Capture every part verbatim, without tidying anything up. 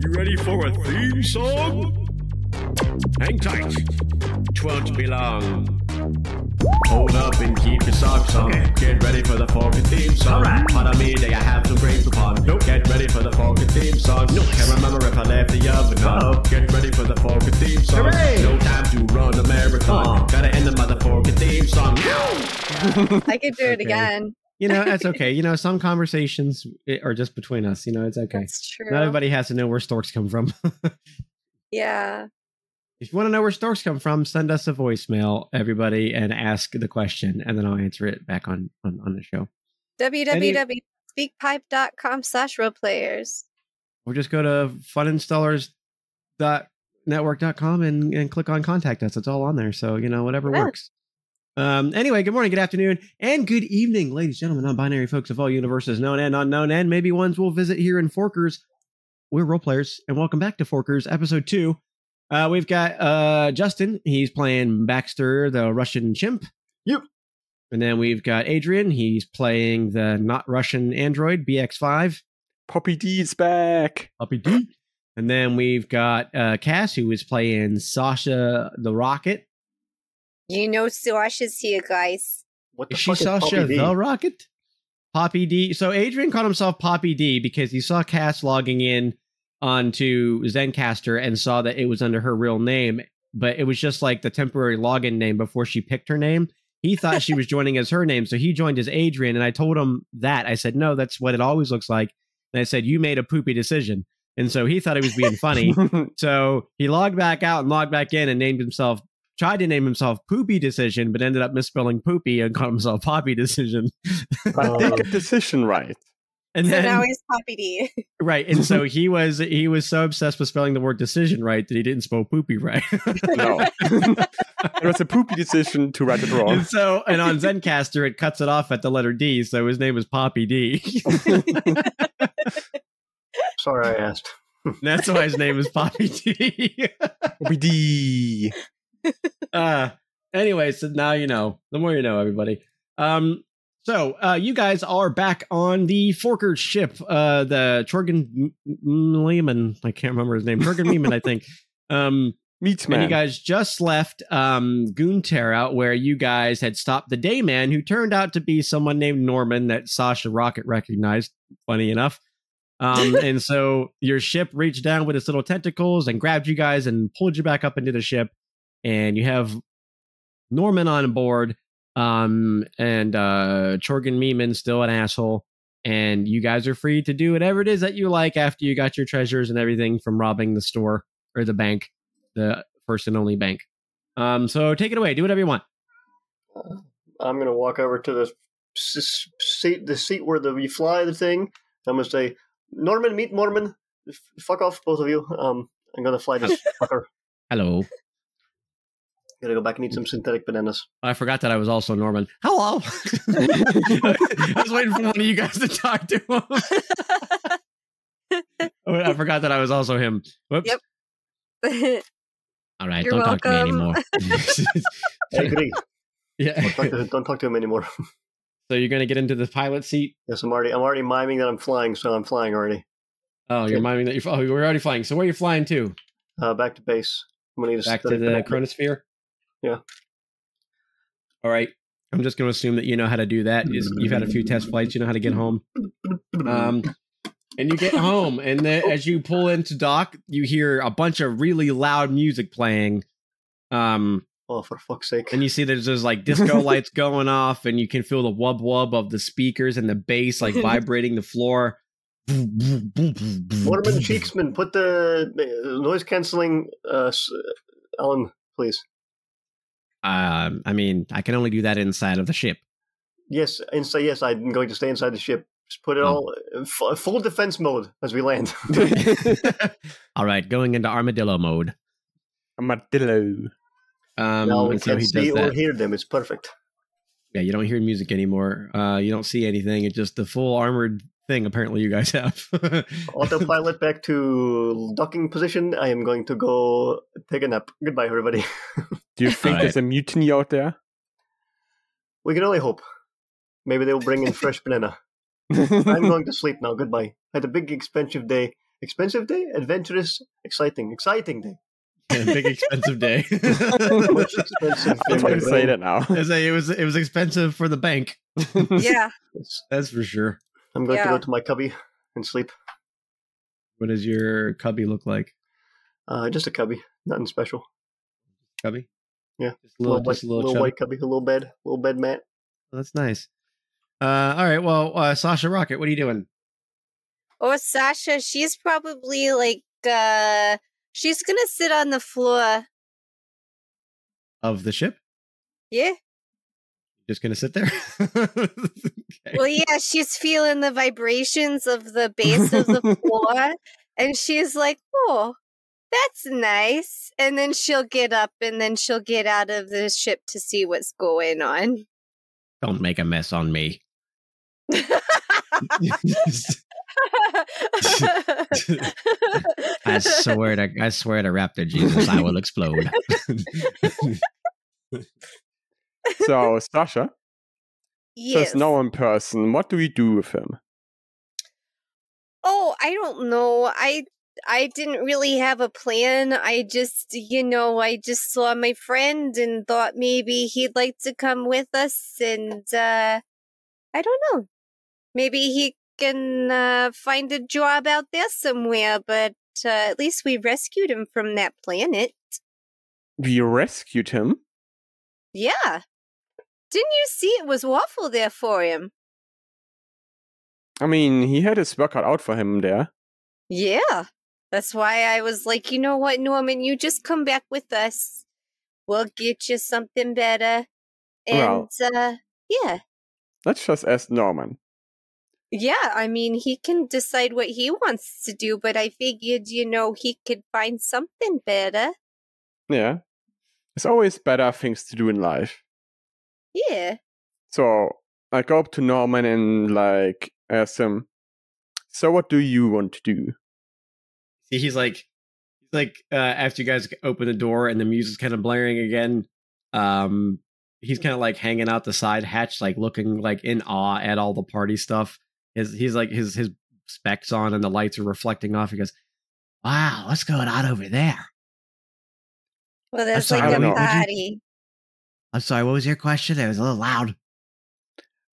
You ready for a theme song? Hang tight. twelve belong. Hold up and keep your socks on. Okay. Get ready for the Forkers theme song. Right. Pardon me, they I have some grapes upon. Nope. Get ready for the Forkers theme song. Nope. Can't remember if I left the oven. No. Get ready for the Forkers theme song. Hooray. No time to run a marathon. Oh. Gotta end the mother Forkers theme song. Yeah. I could do it okay. again. You know, that's okay. You know, some conversations are just between us. You know, it's okay. That's true. Not everybody has to know where storks come from. Yeah. If you want to know where storks come from, send us a voicemail, everybody, and ask the question, and then I'll answer it back on, on, on the show. www.speakpipe.com slash roleplayers. Or just go to fun installers dot network dot com and, and click on Contact Us. It's all on there, so, you know, whatever yeah. works. Um, anyway, good morning, good afternoon, and good evening, ladies, gentlemen, non-binary folks of all universes, known and unknown, and maybe ones we'll visit here in Forkers. We're Roleplayers, and welcome back to Forkers, Episode two. Uh, we've got uh, Justin. He's playing Baxter, the Russian chimp. Yep. And then we've got Adrian. He's playing the not Russian android, B X five. Poppy D's back. Poppy D. And then we've got uh, Cass, who is playing Sasha the Rocket. You know Sasha's here, guys. What the is fuck she is Sasha Poppy D? The Rocket? Poppy D. So Adrian called himself Poppy D because he saw Cass logging in onto Zencaster and saw that it was under her real name, but it was just like the temporary login name before she picked her name. He thought she was joining as her name, so he joined as Adrian, and I told him that. I said, no, that's what it always looks like. And I said, you made a poopy decision. And so he thought he was being funny. So he logged back out and logged back in and named himself, tried to name himself Poopy Decision, but ended up misspelling poopy and called himself Poppy Decision. I think a decision right. And so then, now he's Poppy D. Right. And so he was he was so obsessed with spelling the word decision right that he didn't spell poopy right. No. It was a poopy decision to write it wrong. And so and on Zencaster it cuts it off at the letter D, so his name is Poppy D. Sorry I asked. That's why his name is Poppy D. Poppy D. Uh anyway, so now you know. The more you know, everybody. Um So, uh, you guys are back on the Forkers ship, uh, the Chorgan Meeman. I can't remember his name. Chorgan Meeman, I think. Um, Meatman. And you guys just left um, Guntera, where you guys had stopped the day man, who turned out to be someone named Norman that Sasha Rocket recognized, funny enough. Um, and so your ship reached down with its little tentacles and grabbed you guys and pulled you back up into the ship. And you have Norman on board. Um, and, uh, Chorgan Meeman's still an asshole, and you guys are free to do whatever it is that you like after you got your treasures and everything from robbing the store or the bank, the first and only bank. Um, so take it away. Do whatever you want. I'm going to walk over to the seat, the seat where the, we fly the thing. I'm going to say, Norman, meet Norman. Fuck off, both of you. Um, I'm going to fly this fucker. Hello. Gotta go back and eat some synthetic bananas. I forgot that I was also Norman. Hello! I was waiting for one of you guys to talk to him. I forgot that I was also him. Whoops. Yep. All right, You're don't welcome. Talk to me anymore. I agree. Yeah. Don't talk, to, don't talk to him anymore. So you're gonna get into the pilot seat? Yes, I'm already. I'm already miming that I'm flying, so I'm flying already. Oh, okay. You're miming that you're. Oh, we're already flying. So where are you flying to? Uh, back to base. I'm gonna need back to the Chronosphere. Yeah. All right. I'm just going to assume that you know how to do that. You've had a few test flights. You know how to get home. Um, and you get home. And then as you pull into dock, you hear a bunch of really loud music playing. Um, oh, for fuck's sake. And you see there's those like disco lights going off, and you can feel the wub wub of the speakers and the bass like vibrating the floor. Norman Cheeksman, put the noise canceling uh, on, please. Um, I mean, I can only do that inside of the ship. Yes, inside. Yes, I'm going to stay inside the ship. Just put it oh. all f- full defense mode as we land. All right, going into armadillo mode. Armadillo. Um, now we can't see or hear them. It's perfect. Yeah, you don't hear music anymore. Uh, you don't see anything. It's just the full armored thing. Apparently, you guys have autopilot back to docking position. I am going to go take a nap. Goodbye, everybody. Do you think right. there's a mutiny out there? We can only hope. Maybe they'll bring in fresh banana. I'm going to sleep now. Goodbye. Had a big expensive day. Expensive day? Adventurous, exciting, exciting day. Big expensive day. Expensive I'm going to say it now. It was, it was expensive for the bank. Yeah. That's for sure. I'm going yeah. to go to my cubby and sleep. What does your cubby look like? Uh, just a cubby. Nothing special. Cubby? Yeah. Just a little, little, just white, a little, little white cubby, a little bed, little bed mat. Well, that's nice. Uh, all right. Well, uh, Sasha Rocket, what are you doing? Oh, Sasha, she's probably like, uh, she's going to sit on the floor. Of the ship? Yeah. Just going to sit there? Okay. Well, yeah, she's feeling the vibrations of the base of the floor. And she's like, oh, that's nice. And then she'll get up and then she'll get out of the ship to see what's going on. Don't make a mess on me. I swear to I swear to Raptor Jesus, I will explode. So, Sasha, yes. There's no one person. What do we do with him? Oh, I don't know. I I didn't really have a plan. I just, you know, I just saw my friend and thought maybe he'd like to come with us, and uh, I don't know. Maybe he can uh, find a job out there somewhere, but uh, at least we rescued him from that planet. We rescued him? Yeah. Didn't you see it was awful there for him? I mean, he had his work cut out for him there. Yeah. That's why I was like, you know what, Norman, you just come back with us. We'll get you something better. And, well, uh, yeah. Let's just ask Norman. Yeah, I mean, he can decide what he wants to do, but I figured, you know, he could find something better. Yeah. There's always better things to do in life. Yeah. So, I go up to Norman and, like, ask him, so what do you want to do? See, he's like, like uh, after you guys open the door and the music's kind of blaring again, um, he's kind of like hanging out the side hatch, like looking like in awe at all the party stuff. His, he's like his his specs on and the lights are reflecting off. He goes, wow, what's going on over there? Well, there's like a party. I'm sorry, what was your question? It was a little loud.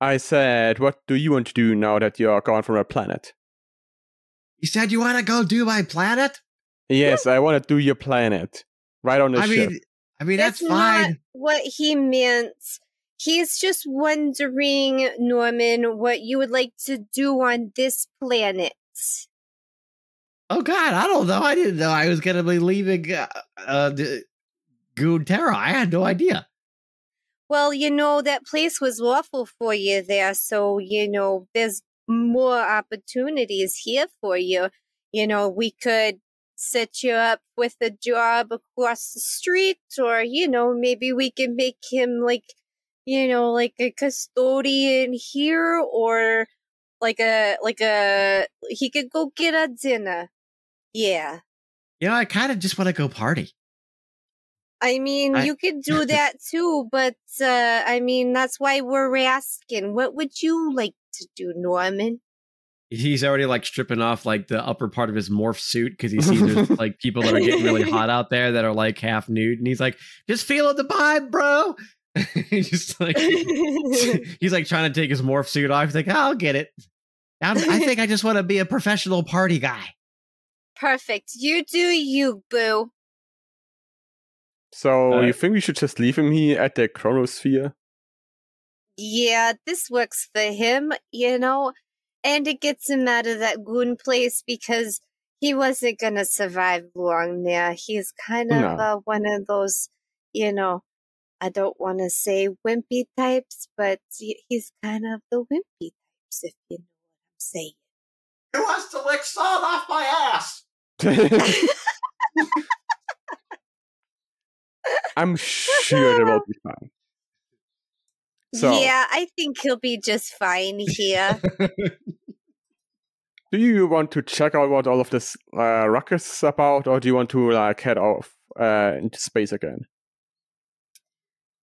I said, what do you want to do now that you're gone from our planet? You said you want to go do my planet? Yes, I want to do your planet. Right on the I ship. Mean, I mean, that's, that's fine. Not what he meant. He's just wondering, Norman, what you would like to do on this planet. Oh, God, I don't know. I didn't know I was going to be leaving uh, uh, Guntera. I had no idea. Well, you know, that place was awful for you there. So, you know, there's more opportunities here for you. You know, we could set you up with a job across the street, or, you know, maybe we can make him like, you know, like a custodian here, or like a, like a, he could go get a dinner. Yeah. You know, I kind of just want to go party. I mean, I... you could do that too, but uh, I mean, that's why we're asking, what would you like to do, Norman? He's already like stripping off like the upper part of his morph suit because he sees there's like people that are getting really hot out there that are like half nude, and he's like, just feeling the vibe, bro. He's just like he's like trying to take his morph suit off. He's like, I'll get it. I'm, I think I just want to be a professional party guy. Perfect. You do you, boo. So uh, you think we should just leave him here at the Chronosphere? Yeah, this works for him, you know, and it gets him out of that goon place because he wasn't going to survive long there. He's kind of no. uh, one of those, you know, I don't want to say wimpy types, but he's kind of the wimpy types, if you know what I'm saying. Who wants to lick salt off my ass? I'm sure it will be fine. So, yeah, I think he'll be just fine here. Do you want to check out what all of this uh, ruckus is about, or do you want to like head off uh, into space again?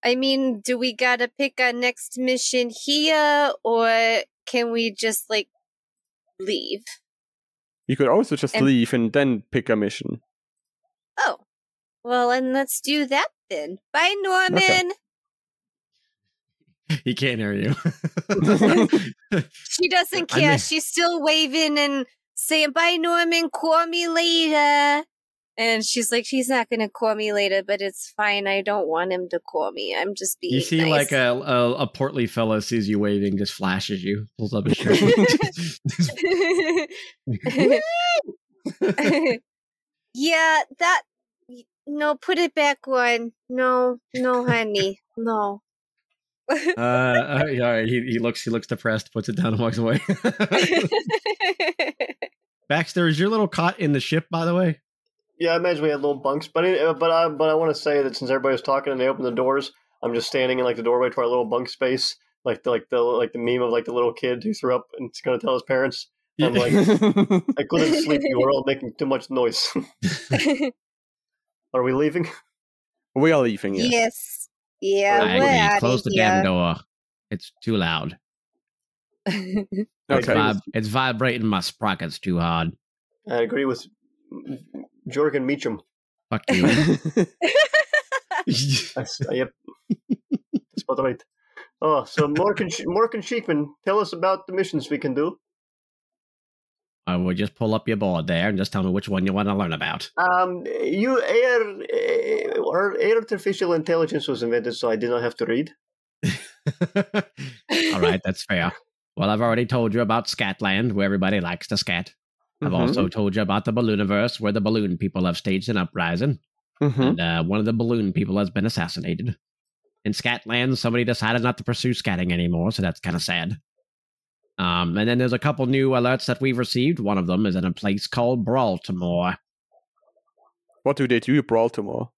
I mean, do we gotta pick our next mission here, or can we just like leave? You could also just and- leave and then pick a mission. Oh. Well, and let's do that then. Bye, Norman! Okay. He can't hear you. She doesn't care. I mean, she's still waving and saying, bye, Norman, call me later. And she's like, she's not going to call me later, but it's fine. I don't want him to call me. I'm just being nice. You see, nice. like, a, a a portly fella sees you waving, just flashes you, pulls up his shirt. Yeah, that... No, put it back one. No, no, honey. No. uh, all right, all right. He, he looks he looks depressed, puts it down and walks away. Baxter, is your little cot in the ship, by the way? Yeah, I imagine we had little bunks, but it, but I but I want to say that since everybody was talking and they opened the doors, I'm just standing in like the doorway to our little bunk space, like the, like the like the meme of like the little kid who threw up and he's going to tell his parents. I'm like, I couldn't sleep. You were all making too much noise. Are we leaving? We are leaving. Yes. yes. Yeah, I agree. Close the damn door. It's too loud. okay. It's, vib- it's vibrating my sprockets too hard. I agree with Jorgen Meacham. Fuck you. That's, uh, yep. That's about right. Oh, so Morgan, Morgan Sheepman, tell us about the missions we can do. I will just pull up your board there and just tell me which one you want to learn about. Um, you air, air artificial intelligence was invented, so I did not have to read. All right, that's fair. Well, I've already told you about Scatland, where everybody likes to scat. I've mm-hmm. also told you about the Ballooniverse, where the balloon people have staged an uprising, mm-hmm. and uh, one of the balloon people has been assassinated. In Scatland, somebody decided not to pursue scatting anymore, so that's kind of sad. Um, and then there's a couple new alerts that we've received. One of them is in a place called Baltimore. What do they do in Baltimore?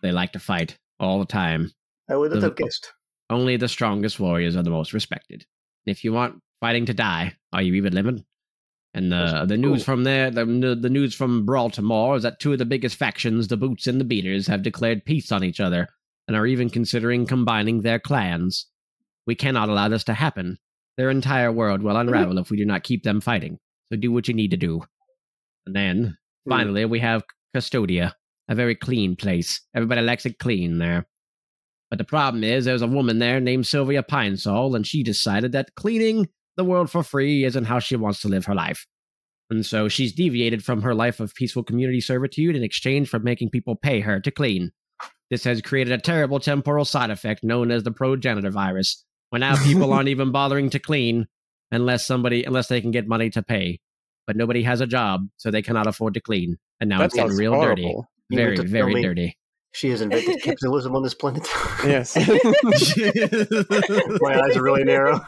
They like to fight all the time. I wouldn't have guessed. Only the strongest warriors are the most respected. If you want fighting to die, are you even living? And uh, the news from there, the, the news from Baltimore is that two of the biggest factions, the Boots and the Beaters, have declared peace on each other and are even considering combining their clans. We cannot allow this to happen. Their entire world will unravel if we do not keep them fighting. So do what you need to do. And then, finally, we have Custodia, a very clean place. Everybody likes it clean there. But the problem is, there's a woman there named Sylvia Pine Sol, and she decided that cleaning the world for free isn't how she wants to live her life. And so she's deviated from her life of peaceful community servitude in exchange for making people pay her to clean. This has created a terrible temporal side effect known as the progenitor virus. Well, now people aren't even bothering to clean unless somebody, unless they can get money to pay. But nobody has a job, so they cannot afford to clean. And now that it's getting real horrible. dirty. You very, very dirty. She has invented capitalism on this planet. Yes. My eyes are really narrow.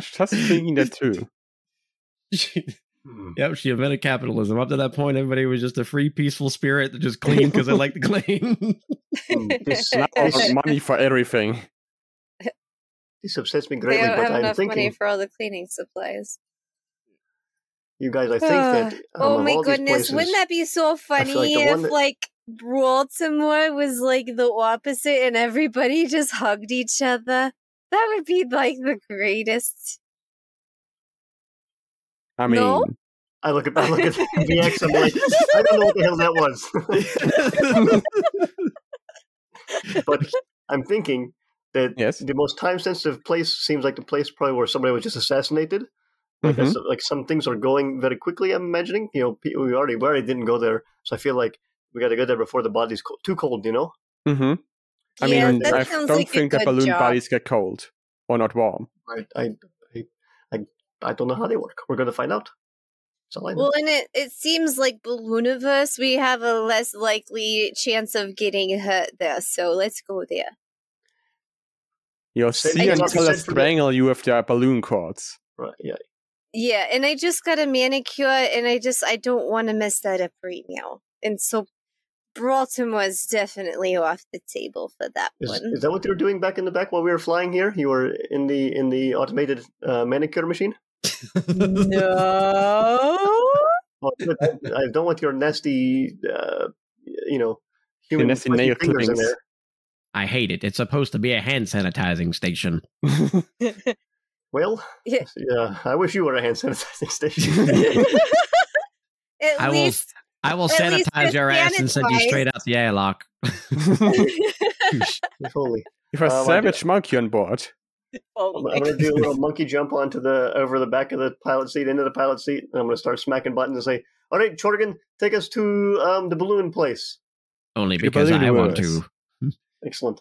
Just thinking that too. Yep, she invented capitalism. Up to that point, everybody was just a free, peaceful spirit that just cleaned because they liked to clean. This money for everything. This upsets me greatly, but I'm thinking... They don't have enough thinking, money for all the cleaning supplies. You guys, I think that... Oh my goodness, places, wouldn't that be so funny like if, that... like, Baltimore was, like, the opposite and everybody just hugged each other? That would be, like, the greatest... I mean, no? I look at I look at B X. I'm like, I don't know what the hell that was. But I'm thinking that yes. the most time-sensitive place seems like the place probably where somebody was just assassinated. Like, mm-hmm. like some things are going very quickly. I'm imagining. You know, we already we already didn't go there, so I feel like we got to go there before the body's co- too cold. You know. Mm-hmm. I yeah, mean, I don't like think that balloon job. bodies get cold or not warm. I. I I don't know how they work. We're going to find out. Well, and it, it seems like Ballooniverse, we have a less likely chance of getting hurt there, so let's go there. You'll see until I strangle you with their balloon cords. Right, yeah. Yeah, and I just got a manicure, and I just, I don't want to mess that up right now. And so Baltimore's definitely off the table for that is, one. Is that what you were doing back in the back while we were flying here? You were in the in the automated uh, manicure machine? No. Oh, I don't want your nasty, uh, you know, human nasty nail clippings in there. I hate it. It's supposed to be a hand sanitizing station. Well, yeah. yeah, I wish you were a hand sanitizing station. at I least, will, I will sanitize your sanitize. ass and send you straight out the airlock. Holy! If a um, savage monkey on board. I'm, I'm going to do a little monkey jump onto the over the back of the pilot seat, into the pilot seat, and I'm going to start smacking buttons and say, "All right, Chorgan, take us to um, the balloon place." Only because I want to. Excellent.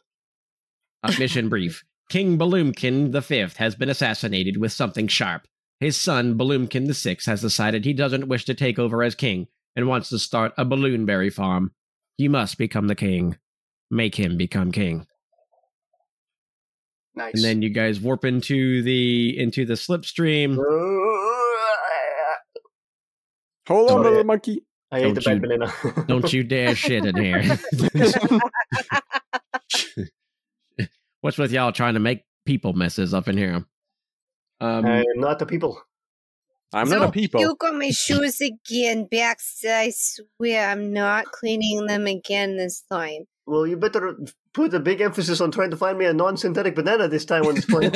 A mission brief. King Balloonkin the fifth has been assassinated with something sharp. His son, Balloonkin the sixth, has decided he doesn't wish to take over as king and wants to start a balloonberry farm. You must become the king. Make him become king. Nice. And then you guys warp into the into the slipstream. Hold on, little monkey. I ate the bad banana. Don't you dare shit in here. What's with y'all trying to make people messes up in here? Um, I'm not the people. I'm so not the people. You got my shoes again, Baxter. I swear I'm not cleaning them again this time. Well, you better put a big emphasis on trying to find me a non-synthetic banana this time on this plane.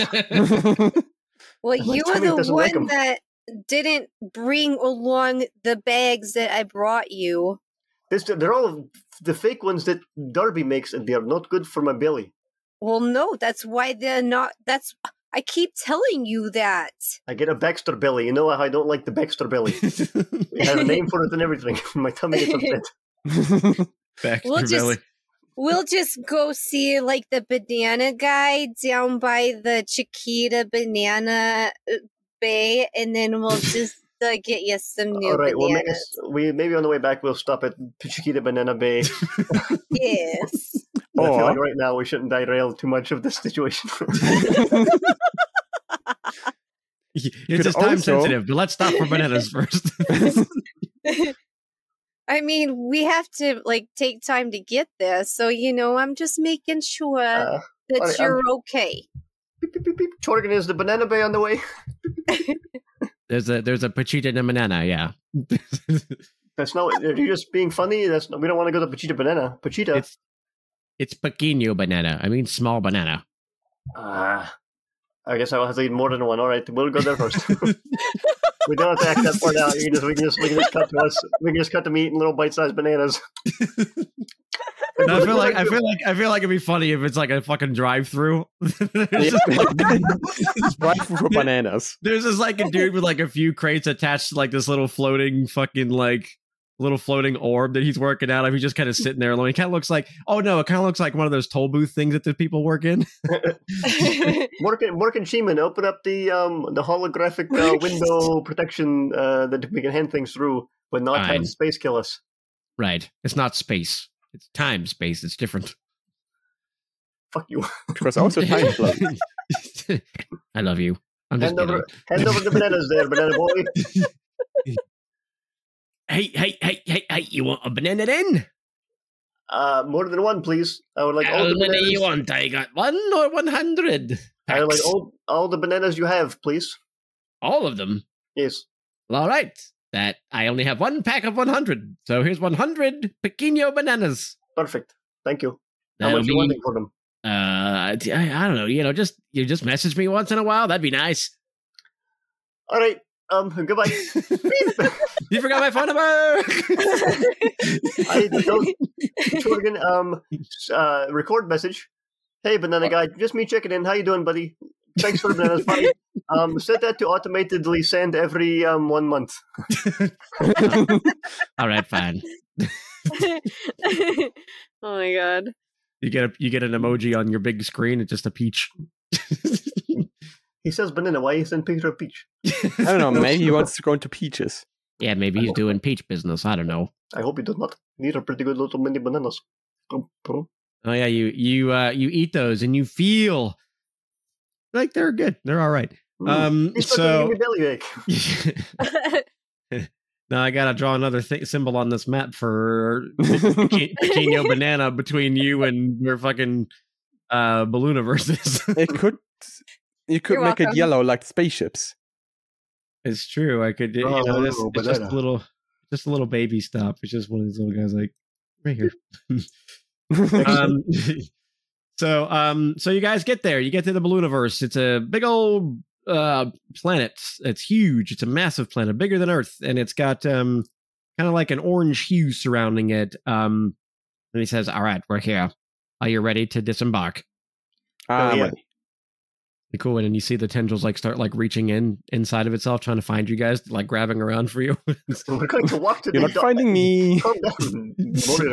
Well, you were the one like that didn't bring along the bags that I brought you. This, they're all the fake ones that Darby makes, and they are not good for my belly. Well, no, that's why they're not. That's I keep telling you that. I get a Baxter belly. You know how I don't like the Baxter belly. I have a name for it and everything. My tummy is upset. Baxter we'll belly. Just, we'll just go see like the banana guy down by the Chiquita Banana Bay, and then we'll just uh, get you some new. All right. Bananas. Well, maybe, we maybe on the way back we'll stop at Chiquita Banana Bay. Yes. I feel like right now we shouldn't derail too much of this situation. It's just time also... sensitive, but let's stop for bananas first. I mean, we have to like take time to get there, so you know, I'm just making sure uh, that right, you're I'm... okay. Beep, beep, beep, beep. Chorgan, is the banana bay on the way? There's a there's a pachita and a banana, yeah. That's not. Are you just being funny? That's not, we don't want to go to pachita banana. Pachita. It's... It's Pequeño banana. I mean, small banana. Ah, uh, I guess I will have to eat more than one. All right, we'll go there first. We don't have to act that part out. You can just, we can just, we can just cut to us. We can just cut to me eating little bite-sized bananas. I feel like I feel like I feel like it'd be funny if it's like a fucking drive-through. Drive-through for bananas. There's just like a dude with like a few crates attached to like this little floating fucking like. Little floating orb that he's working out of. He's just kind of sitting there alone. He kind of looks like, oh no, it kind of looks like one of those toll booth things that the people work in. Morgan, Morgan Sheeman, open up the um, the holographic uh, window protection uh, that we can hand things through, but not Fine. have space kill us. Right. It's not space. It's time space. It's different. Fuck you. Because also time flow. I love you. I'm hand, just over, hand over the bananas there, banana boy. Hey, hey, hey, hey, hey, you want a banana then? Uh, more than one, please. I would like How all the bananas. How many you want? I got one or one hundred? I would like all, all the bananas you have, please. All of them? Yes. Well, all right. That I only have one pack of one hundred. So here's one hundred Pequeño bananas. Perfect. Thank you. That'll How much be, you wanting for them? Uh, I, I don't know. You know, just you just message me once in a while. That'd be nice. All right. Um, goodbye. You forgot my phone number. I don't, Chorgan, um, uh, record message. Hey, banana guy, just me checking in. How you doing, buddy? Thanks for the bananas, buddy. Um, set that to automatedly send every um one month. All right, fine. Oh my god! You get a you get an emoji on your big screen. It's just a peach. He says banana. Why is he in picture of peach? I don't know. Maybe he wants to go into peaches. Yeah, maybe he's doing peach business. I don't know. I hope he does not. These are pretty good little mini bananas. Oh yeah, you you uh, you eat those and you feel like they're good. They're all right. Mm. Um, he's so gonna give me bellyache. Now I gotta draw another th- symbol on this map for Pequeño banana between you and your fucking uh, Ballooniverse. It could. You could You're make welcome. It yellow like spaceships. It's true. I could. Oh, you know, it's, oh, it's just a little, just a little baby stop. It's just one of these little guys, like right here. um, so, um, so you guys get there. You get to the Ballooniverse. It's a big old uh, planet. It's huge. It's a massive planet, bigger than Earth, and it's got um, kind of like an orange hue surrounding it. Um, and he says, "All right, we're here. Are you ready to disembark?" Uh, yeah. Like, cool. And you see the tendrils like start like reaching in inside of itself, trying to find you guys, like grabbing around for you. We're going to walk to You're the. You're not finding me. Calm down.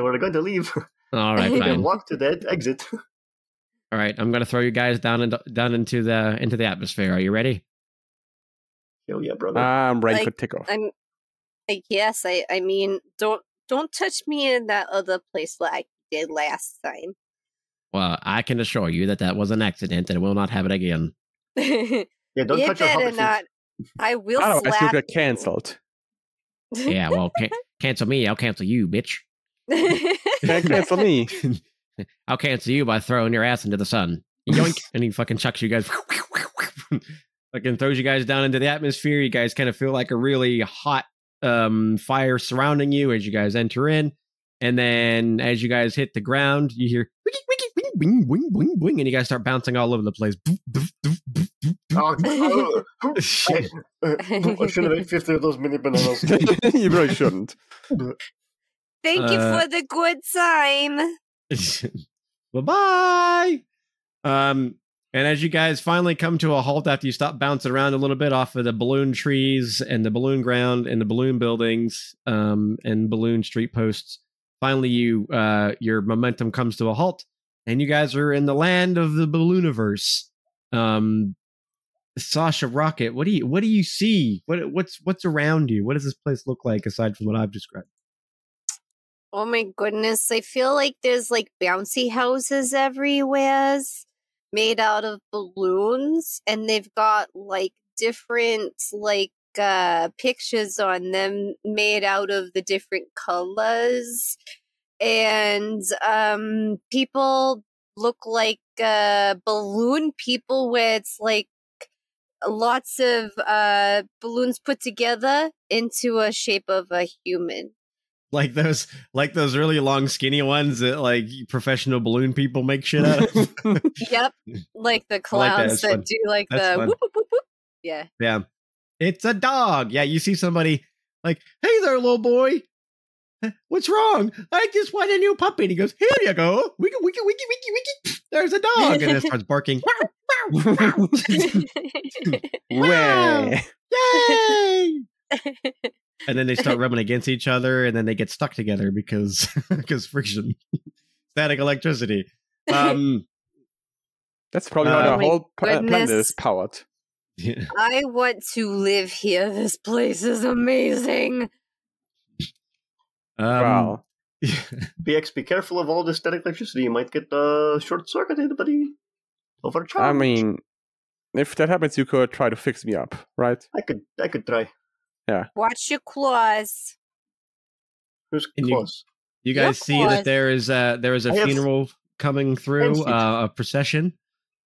We're going to leave. All right, fine. Walk to that exit. All right, I'm going to throw you guys down and down into the into the atmosphere. Are you ready? Hell yeah, brother! I'm ready like, for tickle. I'm. I guess I. I mean, don't don't touch me in that other place like I did last time. Well, I can assure you that that was an accident and it will not happen again. Yeah, don't you touch your hobbit not. I will slap you. Otherwise, you get cancelled. Yeah, well, can- cancel me, I'll cancel you, bitch. Can't cancel me. I'll cancel you by throwing your ass into the sun. Yoink. And he fucking chucks you guys. Fucking throws you guys down into the atmosphere. You guys kind of feel like a really hot um, fire surrounding you as you guys enter in. And then as you guys hit the ground, you hear... Bing, bing, bing, bing, and you guys start bouncing all over the place. Oh, I, uh, I should have ate fifty of those mini bananas. You probably shouldn't. Thank uh, you for the good time. Bye-bye. Um, and as you guys finally come to a halt after you stop bouncing around a little bit off of the balloon trees and the balloon ground and the balloon buildings um, and balloon street posts, finally you uh, your momentum comes to a halt. And you guys are in the land of the Ballooniverse. Um, Sasha Rocket, what do you what do you see? What what's what's around you? What does this place look like aside from what I've described? Oh my goodness, I feel like there's like bouncy houses everywhere made out of balloons, and they've got like different like uh, pictures on them made out of the different colors. And um, people look like uh, balloon people where it's like lots of uh, balloons put together into a shape of a human. Like those like those really long, skinny ones that like professional balloon people make shit out of. Yep. Like the clowns like that, that do like That's the whoop, whoop, whoop, whoop. Yeah. Yeah. It's a dog. Yeah. You see somebody like, hey there, little boy. What's wrong? I just want a new puppy. And he goes, here you go. Wiki, wiki, wiki, wiki, wiki. There's a dog. And it starts barking. Wow. Yay. And then they start rubbing against each other. And then they get stuck together because because friction. Static electricity. Um, That's probably uh, how the whole goodness. planet is powered. Yeah. I want to live here. This place is amazing. Um, wow. Yeah. B X, be careful of all the static electricity. You might get uh, short-circuited, buddy. Overcharged. I mean, if that happens, you could try to fix me up, right? I could I could try. Yeah. Watch your claws. Who's claws? You, you guys your see claws. That there is a, there is a I funeral have... coming through, uh, a procession.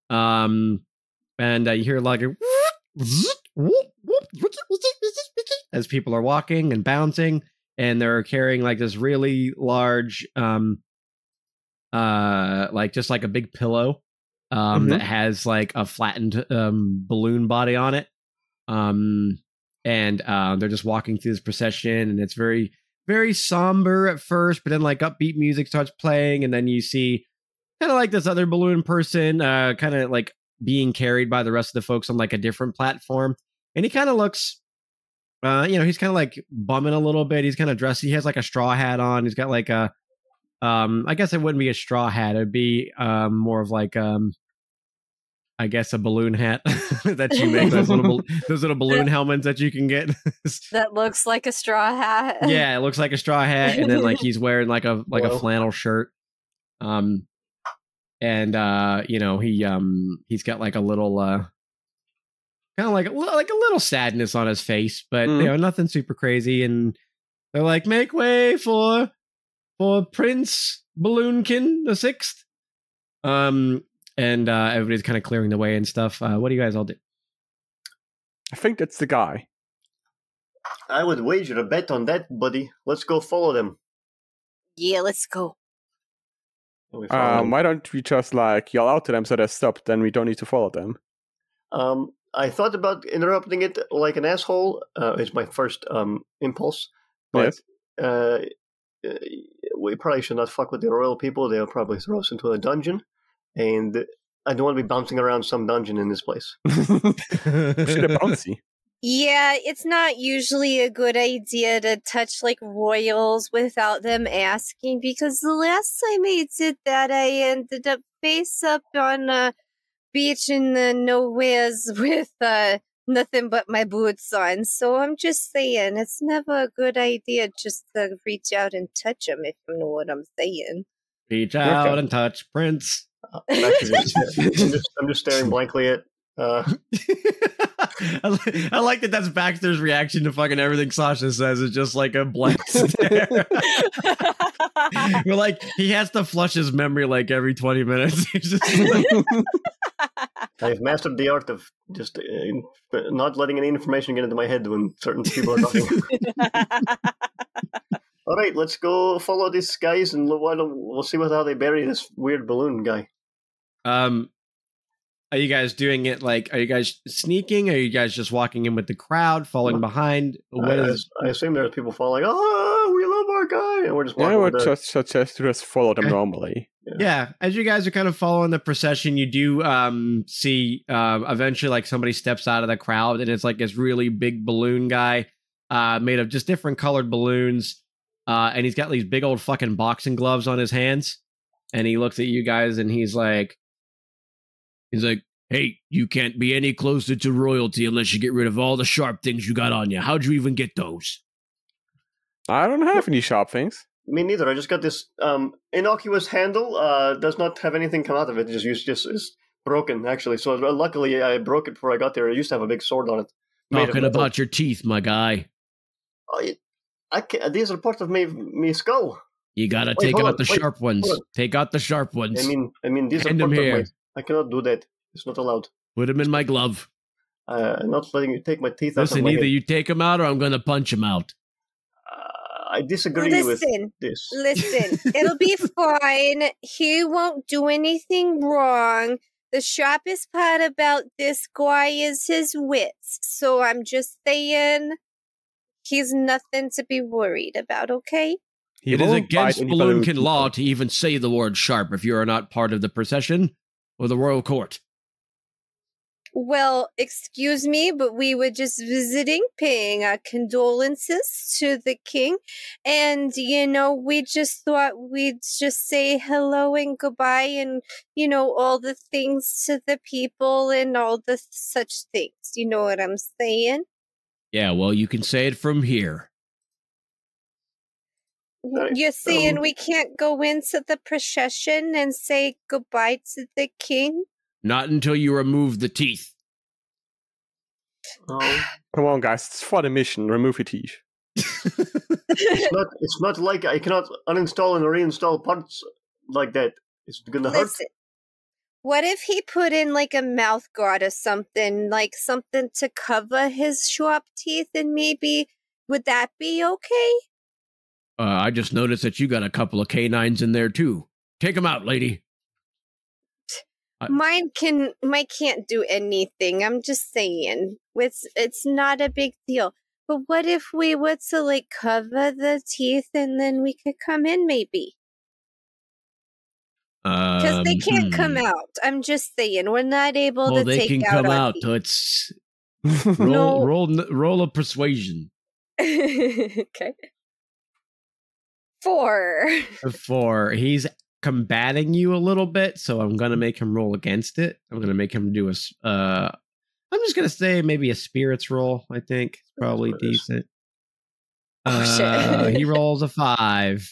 Um, and uh, you hear like a... as people are walking and bouncing. And they're carrying like this really large, um, uh, like just like a big pillow, um, mm-hmm. that has like a flattened um, balloon body on it. Um, and uh, they're just walking through this procession, and it's very, very somber at first, but then like upbeat music starts playing, and then you see kind of like this other balloon person, uh, kind of like being carried by the rest of the folks on like a different platform, and he kind of looks. Uh, you know, he's kind of like bumming a little bit. He's kind of dressed. He has like a straw hat on. He's got like a, um, I guess it wouldn't be a straw hat. It'd be um, more of like, um, I guess a balloon hat that you make. Those little, those little balloon helmets that you can get. That looks like a straw hat. Yeah, it looks like a straw hat. And then like he's wearing like a like Whoa. a flannel shirt. Um, and uh, you know he um he's got like a little uh. Kind of like, like a little sadness on his face, but mm. you know, nothing super crazy. And they're like, make way for for Prince Balloonkin the Sixth. Um, and uh, everybody's kind of clearing the way and stuff. Uh, what do you guys all do? I think that's the guy. I would wager a bet on that, buddy. Let's go follow them. Yeah, let's go. Um, why don't we just like yell out to them so they stop? Then we don't need to follow them. Um, I thought about interrupting it like an asshole. Uh, it's my first um, impulse. But yes. uh, we probably should not fuck with the royal people. They'll probably throw us into a dungeon. And I don't want to be bouncing around some dungeon in this place. Should I bouncy? Yeah, it's not usually a good idea to touch, like, royals without them asking, because the last time I did that, I ended up face up on a beach in the nowheres with uh, nothing but my boots on. So I'm just saying, it's never a good idea just to reach out and touch them, if you know what I'm saying. Reach out okay. and touch Prince. Uh, I'm, just, I'm just staring blankly at... Uh... I, li- I like that that's Baxter's reaction to fucking everything Sasha says. It's just like a blank stare. We're like, he has to flush his memory like every twenty minutes. Like... I've mastered the art of just uh, not letting any information get into my head when certain people are talking. All right, let's go follow these guys and we'll see how they bury this weird balloon guy. Um. Are you guys doing it like, are you guys sneaking? Are you guys just walking in with the crowd, falling behind? What I, is... I assume there's people falling, oh, we love our guy. And we're just walking. Yeah, we're just, just, just, just follow them okay. normally. Yeah. yeah. As you guys are kind of following the procession, you do um, see uh, eventually like somebody steps out of the crowd and it's like this really big balloon guy uh, made of just different colored balloons. Uh, and he's got these big old fucking boxing gloves on his hands. And he looks at you guys and he's like, He's like, hey, you can't be any closer to royalty unless you get rid of all the sharp things you got on you. How'd you even get those? I don't have any sharp things. Me neither. I just got this um, innocuous handle. Uh, does not have anything come out of it. It just, just is broken, actually. So luckily, I broke it before I got there. I used to have a big sword on it. Talking about your teeth, my guy. I, I can't, these are part of my, my skull. You gotta wait, take out on, the wait, sharp ones. On. Take out the sharp ones. I mean, I mean, these Hand are part here. of my... I cannot do that. It's not allowed. Put him in my glove. Uh, I'm not letting you take my teeth Listen, out of my Listen, either head. You take him out or I'm going to punch him out. Uh, I disagree Listen, with this. Listen, it'll be fine. He won't do anything wrong. The sharpest part about this guy is his wits. So I'm just saying he's nothing to be worried about, okay? He it is against Balloonkin law to even say the word sharp if you are not part of the procession. Or the royal court. Well, excuse me, but we were just visiting, paying our condolences to the king. And, you know, we just thought we'd just say hello and goodbye and, you know, all the things to the people and all the such things. You know what I'm saying? Yeah, well, you can say it from here. You're saying we can't go into the procession and say goodbye to the king? Not until you remove the teeth. Oh. Come on, guys. It's for the mission. Remove your teeth. it's, not, it's not like I cannot uninstall and reinstall parts like that. It's going to hurt. What if he put in like a mouth guard or something? Like something to cover his sharp teeth and maybe would that be okay? Uh, I just noticed that you got a couple of canines in there, too. Take them out, lady. Mine can, mine can't do anything. I'm just saying. It's, it's not a big deal. But what if we were to, like, cover the teeth and then we could come in, maybe? Because um, they can't hmm. come out. I'm just saying. We're not able well, to take out they can come out. Teeth. It's roll, no. roll, roll a persuasion. Okay. Four. Four. He's combating you a little bit, so I'm going to make him roll against it. I'm going to make him do a... Uh, I'm just going to say maybe a spirits roll, I think. Probably decent. Oh, uh, shit. He rolls a five.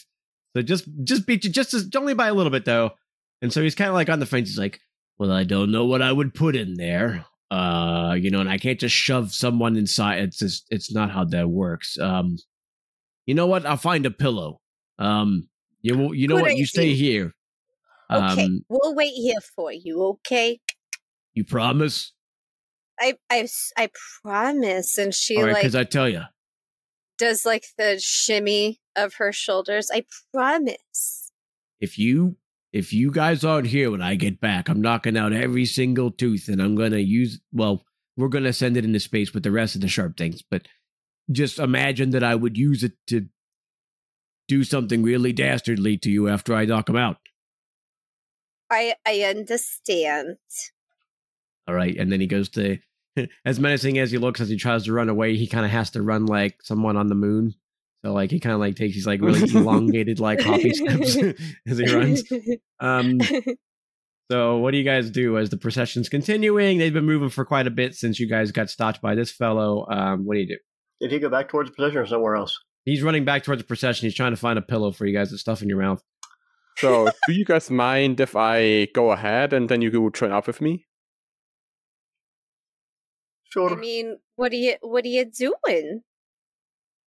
So just just beat you just as, only by a little bit, though. And so he's kind of like on the fence. He's like, well, I don't know what I would put in there. Uh, you know, and I can't just shove someone inside. It's just, it's not how that works. Um, you know what? I'll find a pillow. Um, you you know Good what? Idea. You stay here. Okay, um, we'll wait here for you. Okay. You promise? I I I promise. And she All right, like because I tell you, does like the shimmy of her shoulders. I promise. If you if you guys aren't here when I get back, I'm knocking out every single tooth, and I'm gonna use well. we're going to send it into space with the rest of the sharp things. But just imagine that I would use it to do something really dastardly to you after I knock them out. I I understand. All right. And then he goes to, as menacing as he looks as he tries to run away, he kind of has to run like someone on the moon. So like he kind of like takes these like really elongated like hoppy steps as he runs. Um, so what do you guys do as the procession's continuing? They've been moving for quite a bit since you guys got stopped by this fellow. Um, what do you do? Did he go back towards the procession or somewhere else? He's running back towards the procession. He's trying to find a pillow for you guys to stuff in your mouth. So do you guys mind if I go ahead and then you go train up with me? Sure. I mean, what are you what are you doing?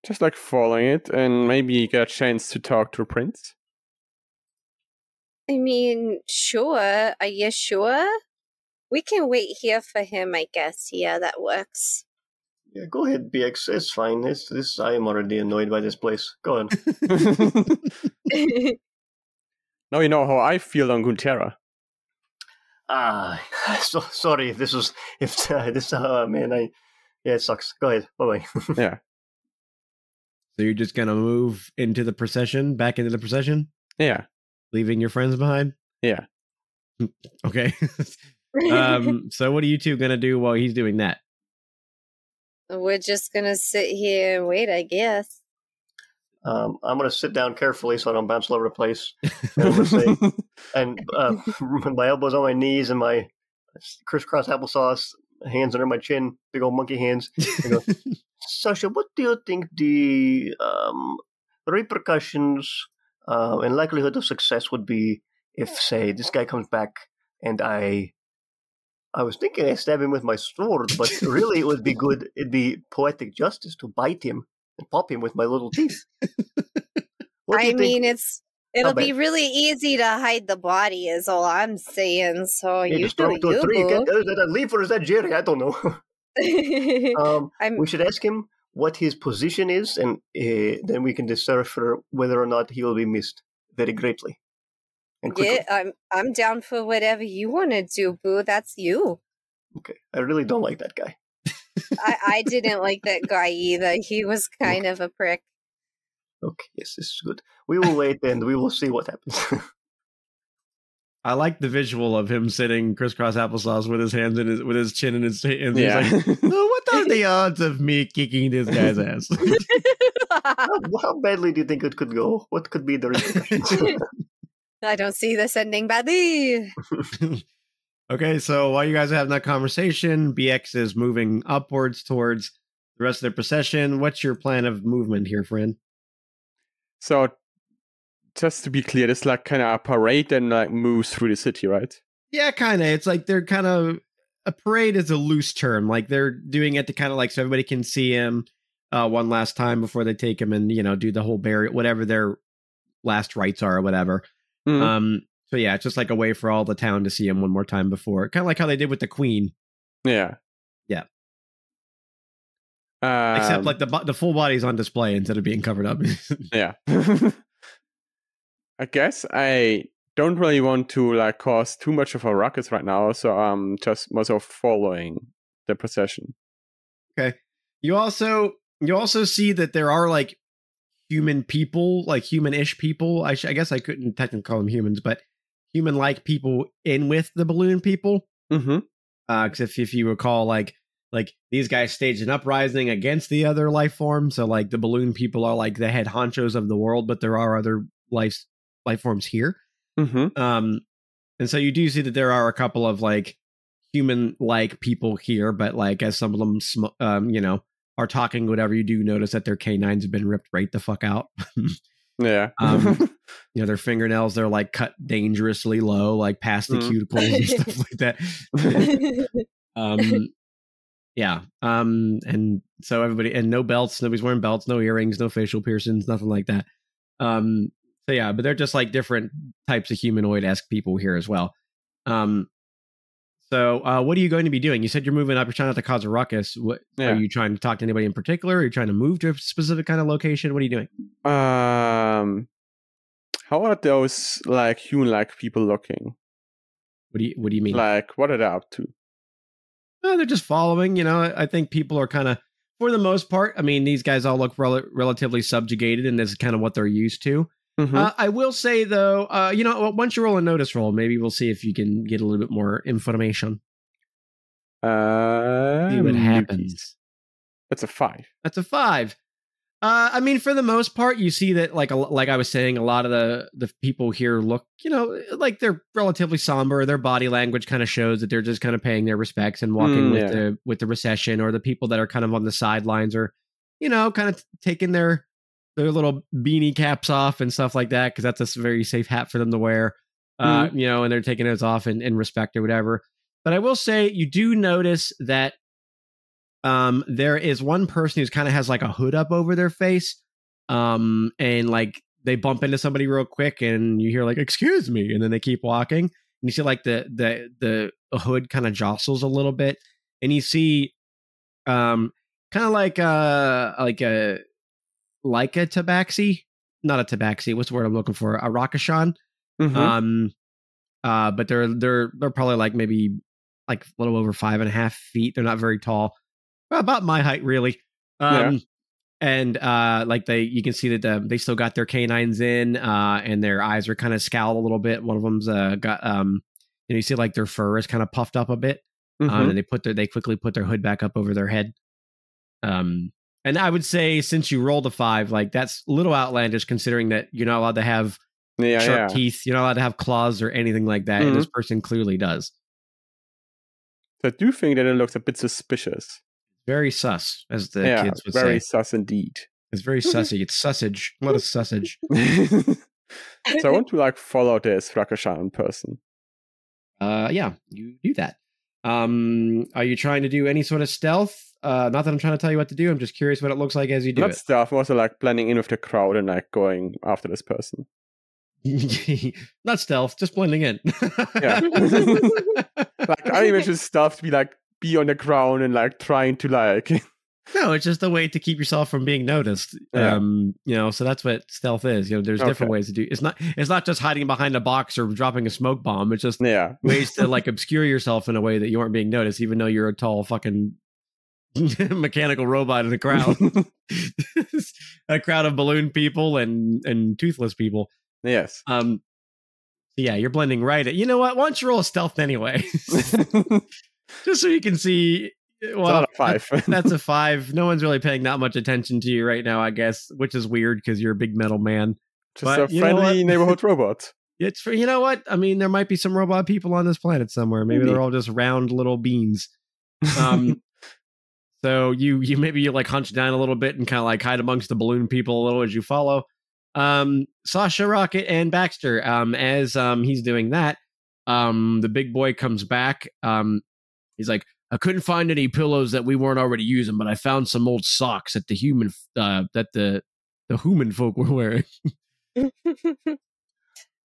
Just like following it and maybe get a chance to talk to Prince. I mean, sure. Are you sure? We can wait here for him, I guess. Yeah, that works. Yeah, go ahead, B X. It's fine. It's this. I am already annoyed by this place. Go on. Now you know how I feel on Guntera. Ah, so sorry. This was if uh, this. Uh, man, I yeah, it sucks. Go ahead. Bye bye. Yeah. So you're just going to move into the procession, back into the procession? Yeah. Leaving your friends behind? Yeah. Okay. um, so what are you two going to do while he's doing that? We're just going to sit here and wait, I guess. Um, I'm going to sit down carefully so I don't bounce all over the place. Say, and uh, my elbows on my knees and my crisscross applesauce, hands under my chin, big old monkey hands. I go, Sasha, what do you think the um, repercussions uh, and likelihood of success would be if, say, this guy comes back and I I was thinking I stab him with my sword, but really it would be good, it'd be poetic justice to bite him and pop him with my little teeth. I mean, it's it'll be really easy to hide the body is all I'm saying, so yeah, you do you. Three. Is that a leaf or is that Jerry? I don't know. um, we should ask him what his position is, and uh, then we can decipher whether or not he will be missed very greatly. And yeah, I'm I'm down for whatever you want to do, Boo. That's you. Okay, I really don't like that guy. I, I didn't like that guy either. He was kind okay. of a prick. Okay, yes, this is good. We will wait and we will see what happens. I like the visual of him sitting crisscross applesauce with his hands in his with his chin in his hands. Yeah. He's like, well, what are the odds of me kicking this guy's ass? how, how badly do you think it could go? What could be the repercussions? I don't see this ending badly. Okay, so while you guys are having that conversation, B X is moving upwards towards the rest of their procession. What's your plan of movement here, friend? So just to be clear, it's like kind of a parade and like moves through the city, right? Yeah, kind of. It's like they're kind of a parade is a loose term. Like they're doing it to kind of like so everybody can see him uh, one last time before they take him and, you know, do the whole burial, whatever their last rites are or whatever. Mm-hmm. Um, so, yeah, it's just like a way for all the town to see him one more time before. Kind of like how they did with the Queen. Yeah. Yeah. Um, Except like the, the full body's on display instead of being covered up. Yeah. I guess I don't really want to like cause too much of a ruckus right now, so I'm just myself following the procession. Okay. You also you also see that there are like human people, like human-ish people. I, sh- I guess I couldn't technically call them humans, but human-like people in with the balloon people. Mm-hmm. Uh, 'cause if if you recall, like like these guys staged an uprising against the other life form, so like the balloon people are like the head honchos of the world, but there are other life. life forms here. Mm-hmm. Um, and so you do see that there are a couple of like human like people here, but like as some of them sm- um, you know, are talking whatever, you do notice that their canines have been ripped right the fuck out. Yeah. Um, you know, their fingernails, they're like cut dangerously low, like past the mm. cuticles and stuff like that. um yeah. Um and so everybody, and no belts, nobody's wearing belts, no earrings, no facial piercings, nothing like that. Um So yeah, but they're just like different types of humanoid-esque people here as well. Um, so uh, what are you going to be doing? You said you're moving up. You're trying not to cause a ruckus. What, yeah. Are you trying to talk to anybody in particular? Are you trying to move to a specific kind of location? What are you doing? Um, how are those like human-like people looking? What do you What do you mean? Like what are they up to? eh, they're just following. You know, I think people are kind of, for the most part, I mean, these guys all look rel- relatively subjugated, and this is kind of what they're used to. Mm-hmm. Uh, I will say, though, uh, you know, once you roll a notice roll, maybe we'll see if you can get a little bit more information. Uh, see what happens. That's a five. That's a five. Uh, I mean, for the most part, you see that, like, a, like I was saying, a lot of the, the people here look, you know, like they're relatively somber. Their body language kind of shows that they're just kind of paying their respects and walking mm, with yeah. the with the recession, or the people that are kind of on the sidelines are, you know, kind of taking their their little beanie caps off and stuff like that, because that's a very safe hat for them to wear, uh, mm. you know, and they're taking those off in, in respect or whatever. But I will say, you do notice that Um, there is one person who's kind of has like a hood up over their face, um, and like they bump into somebody real quick, and you hear like, "Excuse me," and then they keep walking, and you see like the the the hood kind of jostles a little bit, and you see, um, kind of like a like a like a tabaxi, not a tabaxi. What's the word I'm looking for? A Rakshasan. Mm-hmm. Um, uh, but they're they're they're probably like maybe like a little over five and a half feet. They're not very tall. About my height, really. Um, yeah. And uh, like they, you can see that the, they still got their canines in, uh, and their eyes are kind of scowled a little bit. One of them's uh, got, um, and you see like their fur is kind of puffed up a bit. Mm-hmm. Um, and they put their, they quickly put their hood back up over their head. Um, and I would say, since you rolled a five, like that's a little outlandish, considering that you're not allowed to have yeah, sharp yeah. teeth, you're not allowed to have claws or anything like that. Mm-hmm. And this person clearly does. I do think that it looks a bit suspicious. Very sus, as the yeah, kids would very say. Very sus indeed. It's very sussy. It's sausage. What a sausage. So I want to like follow this Rakshasan person. Uh, yeah, you do that. Um, are you trying to do any sort of stealth? Uh, not that I'm trying to tell you what to do. I'm just curious what it looks like as you do Not it. Not stealth. Also like blending in with the crowd and like going after this person. Not stealth. Just blending in. Yeah. Like I imagine stealth to be like, be on the ground and like trying to like no it's just a way to keep yourself from being noticed. Yeah. Um you know, so that's what stealth is. You know, there's okay. different ways to do it's not it's not just hiding behind a box or dropping a smoke bomb. It's just yeah. ways to like obscure yourself in a way that you aren't being noticed, even though you're a tall fucking mechanical robot in a crowd. A crowd of balloon people and and toothless people. Yes. Um yeah, you're blending right at, you know what, why don't you roll a stealth anyway? Just so you can see, well, a five. That's a five. No one's really paying that much attention to you right now, I guess, which is weird because you're a big metal man. Just but a friendly neighborhood robot. It's for, you know what? I mean, there might be some robot people on this planet somewhere. Maybe mm-hmm. they're all just round little beans. Um, so you you maybe you like hunch down a little bit and kind of like hide amongst the balloon people a little as you follow. Um, Sasha Rocket and Baxter. Um, as um he's doing that, um the big boy comes back. Um. He's like, I couldn't find any pillows that we weren't already using, but I found some old socks that the human uh, that the the human folk were wearing.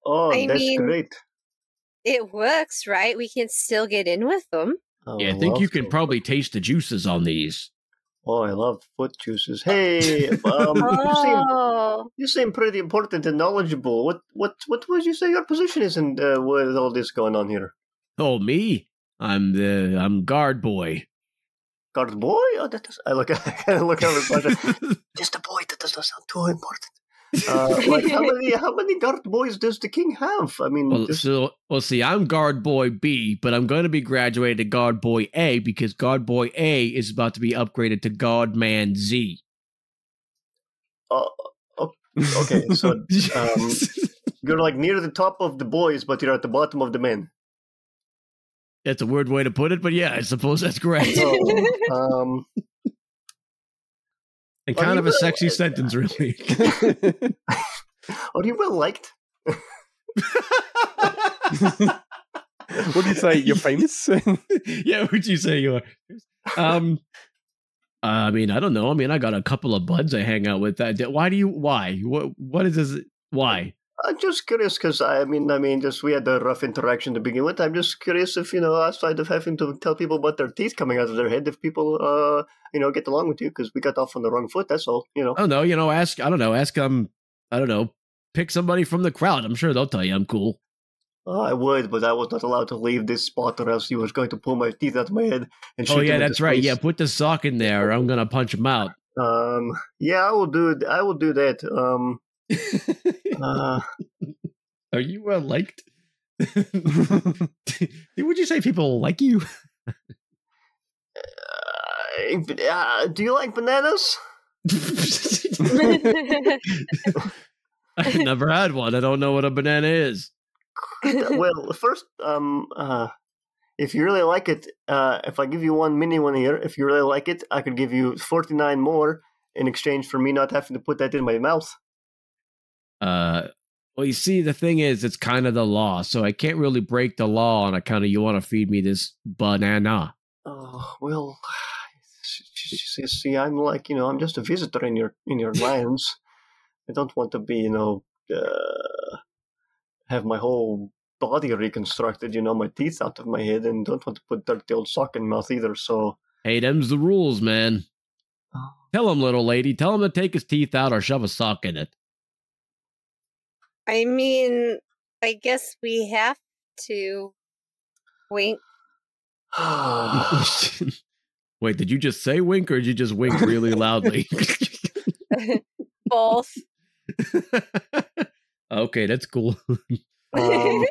Oh, I that's mean, great! It works, right? We can still get in with them. I yeah, I think you can food. probably taste the juices on these. Oh, I love foot juices. Hey, um, oh. you seem you seem pretty important and knowledgeable. What what what would you say your position is in uh, with all this going on here? Oh, me. I'm the I'm guard boy. Guard boy? Oh, that does, I look. I look over. Just a boy. That does not sound too important. Uh, like how many how many guard boys does the king have? I mean, well, this... so, well, see, I'm guard boy B, but I'm going to be graduated to guard boy A because guard boy A is about to be upgraded to guard man Z. Uh, okay, so um, you're like near the top of the boys, but you're at the bottom of the men. That's a weird way to put it, but yeah, I suppose that's correct. So, um, and kind of a sexy liked? sentence, really. Are you well liked? Would you say you're famous? Yeah, would you say you are? Um, I mean, I don't know. I mean, I got a couple of buds I hang out with. Why do you? Why? What? What is this? Why? I'm just curious because I mean, I mean, just we had a rough interaction to begin with. I'm just curious if you know, outside of having to tell people about their teeth coming out of their head, if people, uh, you know, get along with you because we got off on the wrong foot. That's all, you know. I don't know, you know, ask. I don't know, ask. Um, I don't know, pick somebody from the crowd. I'm sure they'll tell you I'm cool. Oh, I would, but I was not allowed to leave this spot or else he was going to pull my teeth out of my head and shoot. Oh, yeah, that's right. Face. Yeah, put the sock in there or I'm going to punch him out. Um, yeah, I will do it. I will do that. Um, uh, Are you uh, liked? Would you say people like you? uh, uh, do you like bananas? I've never had one. I don't know what a banana is. Well, first, um, uh, if you really like it, uh, if I give you one mini one here, if you really like it, I could give you forty-nine more in exchange for me not having to put that in my mouth. Uh, well, you see, the thing is, it's kind of the law, so I can't really break the law on account of you want to feed me this banana. Oh, well, see, see, I'm like, you know, I'm just a visitor in your in your lands. I don't want to be, you know... Uh, have my whole body reconstructed, you know, my teeth out of my head, and don't want to put dirty old sock in mouth either, so... Hey, them's the rules, man. Oh. Tell him, little lady, tell him to take his teeth out or shove a sock in it. I mean, I guess we have to... Wink. Wait, did you just say wink, or did you just wink really loudly? Both. Okay, that's cool. um,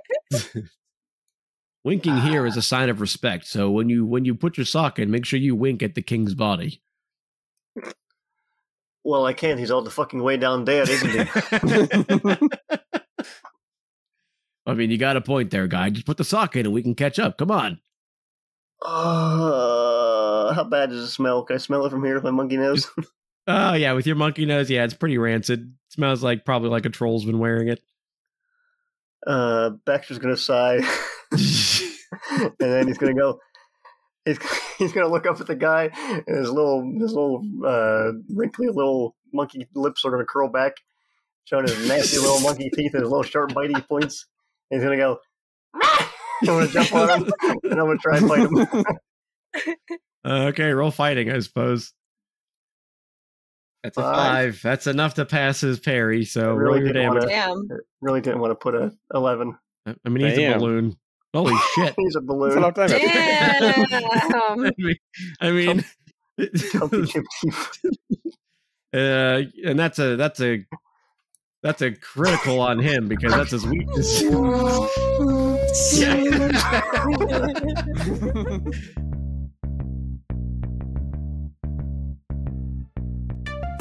Winking here is a sign of respect. So when you when you put your sock in, make sure you wink at the king's body. Well, I can't. He's all the fucking way down there, isn't he? I mean, you got a point there, guy. Just put the sock in and we can catch up. Come on. Uh, how bad does it smell? Can I smell it from here with my monkey nose? Oh, yeah, with your monkey nose, yeah, it's pretty rancid. It smells like probably like a troll's been wearing it. Uh, Baxter's going to sigh, and then he's going to go, he's, he's going to look up at the guy, and his little, his little uh, wrinkly little monkey lips are going to curl back, showing his nasty little monkey teeth and his little sharp bitey points, and he's going to go, I'm going to jump on him, and I'm going to try and fight him. uh, okay, roll fighting, I suppose. That's a five. Uh, That's enough to pass his parry, so really roll your damage. Damn. Really didn't want to put a eleven. I mean, he's Damn. a balloon. Holy shit. He's a balloon. Damn. I mean, I mean uh, and that's a that's a that's a critical on him because that's his weakness.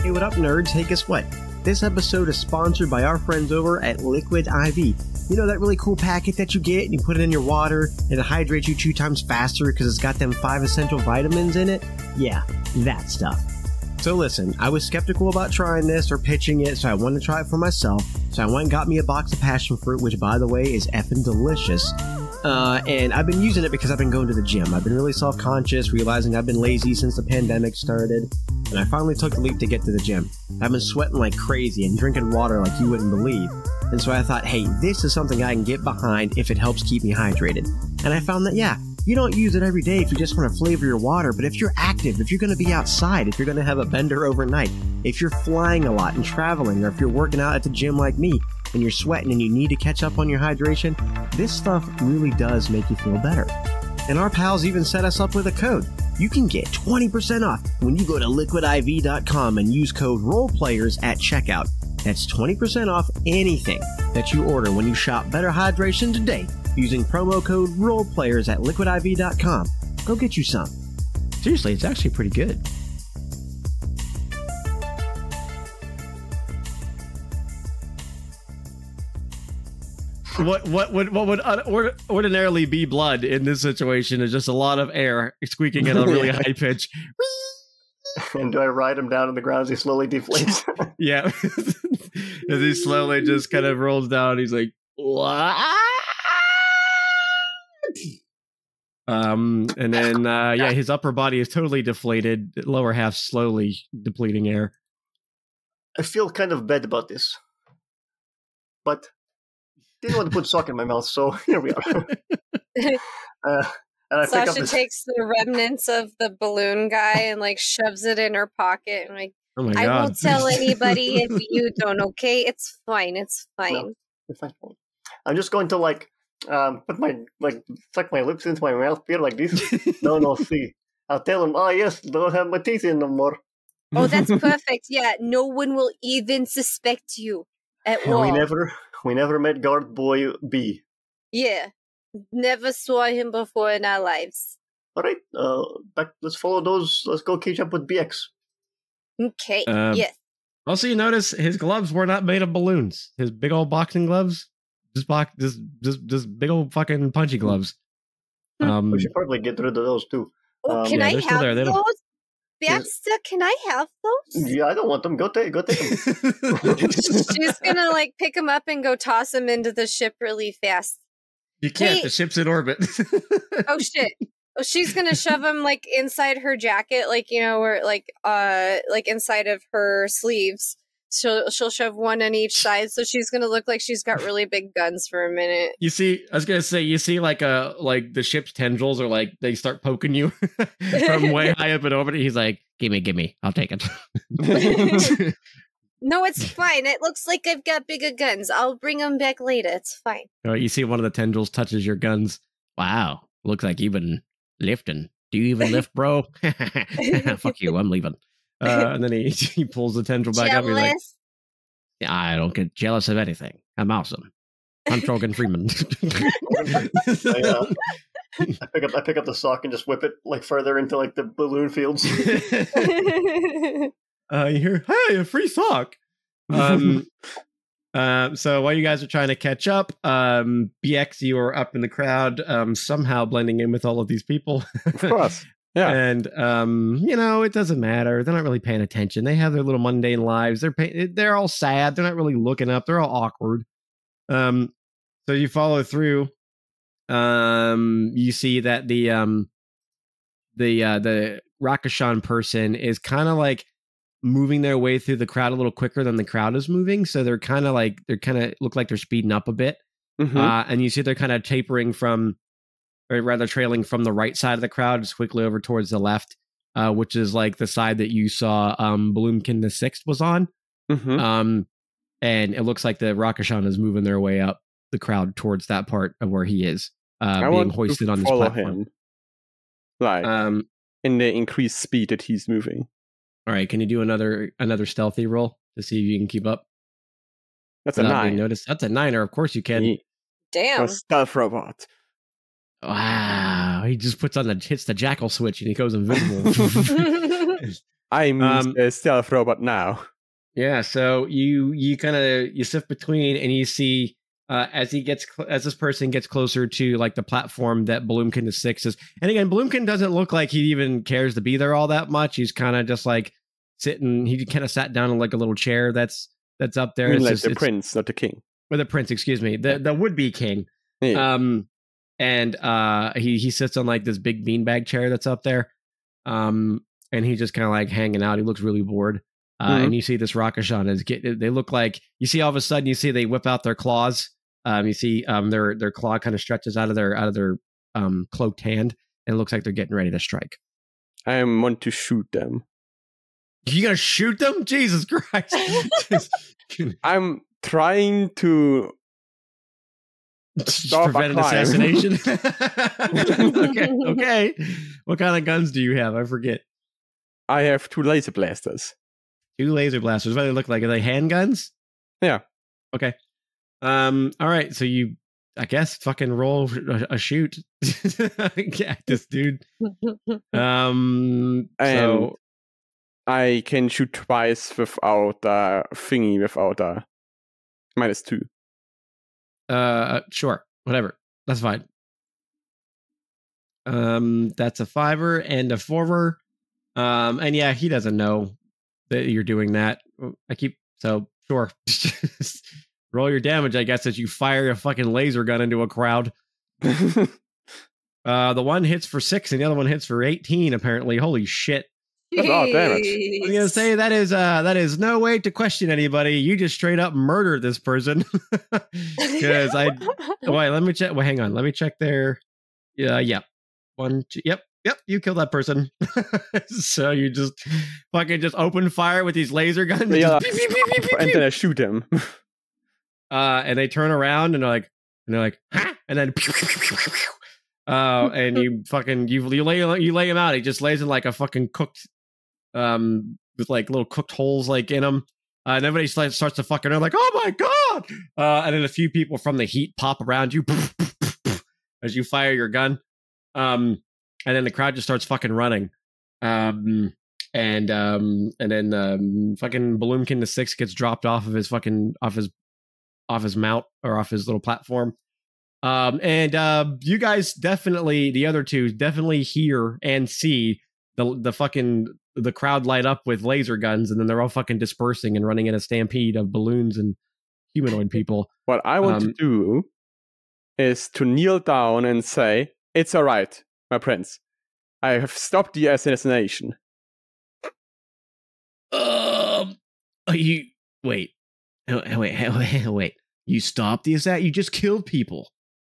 Hey, what up, nerds? Hey, guess what? This episode is sponsored by our friends over at Liquid I V. You know that really cool packet that you get and you put it in your water and it hydrates you two times faster because it's got them five essential vitamins in it? Yeah, that stuff. So listen, I was skeptical about trying this or pitching it, so I wanted to try it for myself. So I went and got me a box of passion fruit, which, by the way, is effing delicious. Uh, and I've been using it because I've been going to the gym. I've been really self-conscious, realizing I've been lazy since the pandemic started. And I finally took the leap to get to the gym. I've been sweating like crazy and drinking water like you wouldn't believe. And so I thought, hey, this is something I can get behind if it helps keep me hydrated. And I found that, yeah, you don't use it every day if you just want to flavor your water. But if you're active, if you're going to be outside, if you're going to have a bender overnight, if you're flying a lot and traveling, or if you're working out at the gym like me, and you're sweating and you need to catch up on your hydration, this stuff really does make you feel better. And our pals even set us up with a code. You can get twenty percent off when you go to liquid I V dot com and use code ROLLPLAYERS at checkout. That's twenty percent off anything that you order when you shop Better Hydration today using promo code ROLLPLAYERS at liquid I V dot com. Go get you some. Seriously, it's actually pretty good. What what would what would un- ordinarily be blood in this situation is just a lot of air squeaking at a really high pitch. And do I ride him down on the ground as he slowly deflates? Yeah, as he slowly just kind of rolls down, he's like, "What?" Um, and then uh, yeah, his upper body is totally deflated, lower half slowly depleting air. I feel kind of bad about this, but. Didn't want to put sock in my mouth, so here we are. uh, and I Sasha this- takes the remnants of the balloon guy and like shoves it in her pocket and like, oh my God. I won't tell anybody if you don't. Okay, it's fine. It's fine. No, it's fine. I'm just going to like um, put my, like, suck my lips into my mouth beer like this. No one will see. I'll tell them, oh, yes, don't have my teeth in no more. Oh, that's perfect. Yeah, no one will even suspect you at all. We never, we never met guard boy B. Yeah, never saw him before in our lives. All right, uh, back, let's follow those. Let's go catch up with B X. Okay, um, yes. Also, you notice his gloves were not made of balloons. His big old boxing gloves, just box, just just, just big old fucking punchy gloves. Um, we should probably get rid of those too. Oh, um, can yeah, I have those? Don't... Baxter, can I have those? Yeah, I don't want them. Go take, go take them. She's gonna like pick them up and go toss them into the ship really fast. You can't. Hey. The ship's in orbit. Oh shit. She's gonna shove him like inside her jacket, like you know, or like uh, like inside of her sleeves. She'll she'll shove one on each side, so she's gonna look like she's got really big guns for a minute. You see, I was gonna say, you see, like uh, like the ship's tendrils are like they start poking you from way high up and over. He's like, "Gimme, gimme, I'll take it." No, it's fine. It looks like I've got bigger guns. I'll bring them back later. It's fine. All right, you see, one of the tendrils touches your guns. Wow, looks like you've been lifting. Do you even lift, bro? Fuck you, I'm leaving. Uh, and then he, he pulls the tendril back jealous. Up. He's like, yeah, I don't get jealous of anything. I'm awesome. I'm Chorgan Freeman. I, uh, I pick up I pick up the sock and just whip it like further into like the balloon fields. uh, you hear, hey, a free sock. Um, um, so while you guys are trying to catch up, um, B X, you are up in the crowd, um, somehow blending in with all of these people. Of course. Yeah. And, um, you know, it doesn't matter. They're not really paying attention. They have their little mundane lives. They're pay- they're all sad. They're not really looking up. They're all awkward. Um, so you follow through. Um, you see that the um, the uh, the Rakshasan person is kind of like moving their way through the crowd a little quicker than the crowd is moving. So they're kind of like they're kind of look like they're speeding up a bit. Mm-hmm. Uh, and you see they're kind of tapering from. Or rather trailing from the right side of the crowd just quickly over towards the left, uh, which is like the side that you saw um, Balloonkin the sixth was on. Mm-hmm. Um, and it looks like the Rakshasan is moving their way up the crowd towards that part of where he is uh, being hoisted on this platform. Him, like, um, in the increased speed that he's moving. All right. Can you do another another stealthy roll to see if you can keep up? That's Without a nine. Notice. That's a niner. Of course you can. Damn. A stealth robot. Wow, he just puts on the hits the jackal switch and he goes invisible. I'm um, a stealth robot now. Yeah, so you you kind of you sift between and you see uh, as he gets cl- as this person gets closer to like the platform that Balloonkin is six is. And again, Balloonkin doesn't look like he even cares to be there all that much. He's kind of just like sitting. He kind of sat down in like a little chair that's that's up there. I mean, it's like just, the it's, prince, not the king. Or the prince, excuse me, the the would be king. Yeah. Um. And uh, he, he sits on like this big beanbag chair that's up there. Um, and he's just kind of like hanging out. He looks really bored. Uh, mm-hmm. And you see this Rakshasan is get. They look like you see all of a sudden you see they whip out their claws. Um, you see um, their their claw kind of stretches out of their out of their um, cloaked hand. And it looks like they're getting ready to strike. I want to shoot them. You going to shoot them? Jesus Christ. I'm trying to. Stop prevent an assassination. okay, okay. What kind of guns do you have? I forget. I have two laser blasters. Two laser blasters. What do they look like? Are they handguns? Yeah. Okay. Um. All right. So you, I guess, fucking roll a, a shoot. Yeah, this dude. Um. And so I can shoot twice without uh thingy without uh minus two. Uh, sure. Whatever. That's fine. Um, that's a fiver and a fourer. Um, and yeah, he doesn't know that you're doing that. I keep so sure. Roll your damage, I guess, as you fire a fucking laser gun into a crowd. uh, the one hits for six and the other one hits for eighteen. Apparently, holy shit. That's all damage. I was gonna say that is uh that is no way to question anybody. You just straight up murder this person. Because I wait, let me check. Well, hang on, let me check there. Yeah, yeah. One, two, yep, yep. You kill that person. So you just fucking just open fire with these laser guns. And, yeah, beep, beep, beep, beep, beep, and then I shoot him. Uh, and they turn around and they're like, and they're like, huh? and then pew, pew, pew, pew, pew, pew. Uh, and you fucking you you lay you lay him out. He just lays in like a fucking cooked, um, with like little cooked holes like in him. Uh, and everybody starts to fucking like, oh my god! Uh, and then a few people from the heat pop around you as you fire your gun. Um, and then the crowd just starts fucking running. Um, and um, and then um, fucking Balloonkin the Six gets dropped off of his fucking off his off his mount or off his little platform. Um, and uh, you guys definitely, the other two definitely hear and see the the fucking the crowd light up with laser guns, and then they're all fucking dispersing and running in a stampede of balloons and humanoid people. What I want um, to do is to kneel down and say, "It's all right, my prince. I have stopped the assassination." Um, you wait, wait, wait, wait. You stopped the assassination? You just killed people.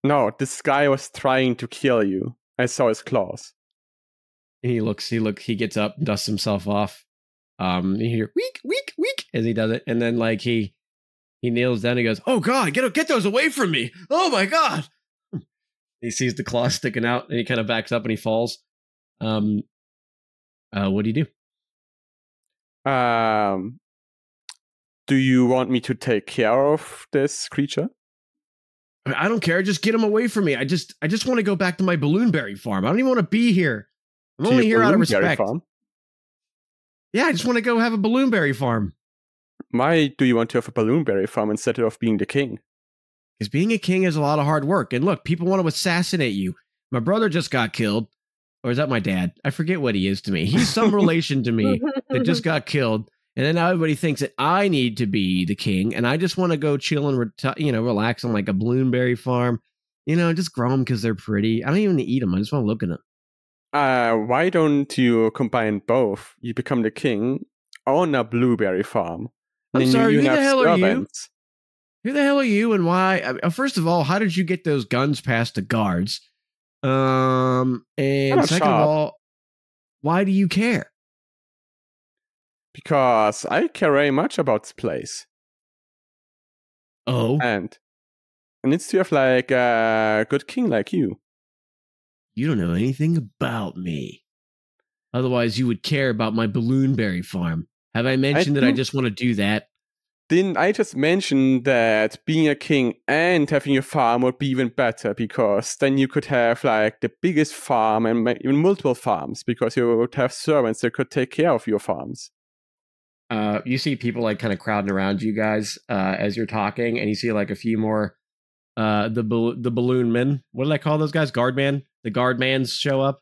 No, this guy was trying to kill you. I saw his claws. He looks, he look, he gets up, dusts himself off. Um, you hear weak, weak, weak as he does it, and then like he he kneels down and he goes, "Oh God, get get those away from me! Oh my God!" He sees the claws sticking out, and he kind of backs up and he falls. Um, uh, what do you do? Um, do you want me to take care of this creature? I don't care. Just get him away from me. I just, I just want to go back to my balloonberry farm. I don't even want to be here. I'm only here out of respect. Farm? Yeah, I just want to go have a balloonberry farm. Why do you want to have a balloonberry farm instead of being the king? Because being a king is a lot of hard work. And look, people want to assassinate you. My brother just got killed. Or is that my dad? I forget what he is to me. He's some relation to me that just got killed. And then now everybody thinks that I need to be the king. And I just want to go chill and, reti- you know, relax on like a balloonberry farm. You know, just grow them because they're pretty. I don't even need to eat them. I just want to look at them. Uh, why don't you combine both? You become the king on a blueberry farm. I'm and sorry, you, you who the hell servants. Are you? Who the hell are you and why? I mean, first of all, how did you get those guns past the guards? Um, and second sharp. of all, why do you care? Because I care very much about this place. Oh. And it needs to have like a good king like you. You don't know anything about me. Otherwise, you would care about my balloonberry farm. Have I mentioned I that I just want to do that? Didn't I just mention that being a king and having a farm would be even better, because then you could have like the biggest farm and even multiple farms, because you would have servants that could take care of your farms. Uh, you see people like kind of crowding around you guys uh, as you're talking, and you see like a few more uh, the bal- the balloon men. What did I call those guys? Guardman. The guardmans show up.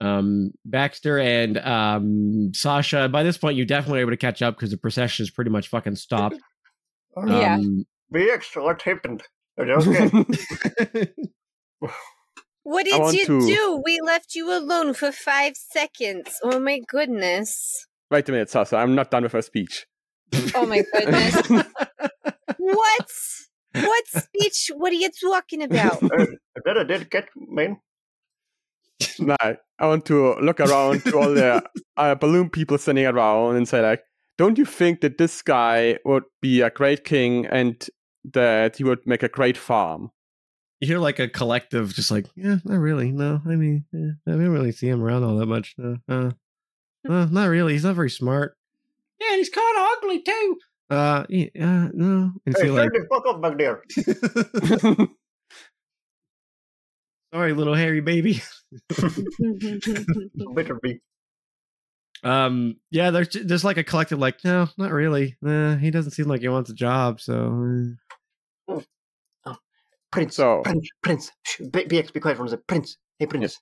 Um, Baxter and um, Sasha. By this point, you definitely able to catch up because the procession is pretty much fucking stopped. um, yeah. B X, what happened? Okay. What did you to... do? We left you alone for five seconds. Oh my goodness. Wait a minute, Sasha. I'm not done with her speech. Oh my goodness. What? What speech? What are you talking about? Uh, I better did get, man. No, I want to look around to all the uh, balloon people standing around and say, like, don't you think that this guy would be a great king and that he would make a great farm? You hear like a collective just like, yeah, not really. No, I mean, yeah, I didn't really see him around all that much. No, uh, uh, not really. He's not very smart. Yeah, he's kind of ugly, too. Uh, yeah, no. And hey, so like, the fuck up back there. Sorry, little hairy baby. Better be. Um, yeah, there's just like a collective, like, no, not really. Nah, he doesn't seem like he wants a job, so. Oh, oh. Prince, so. Prince, Prince, Shh, B X, be quiet from the Prince. Hey, Prince.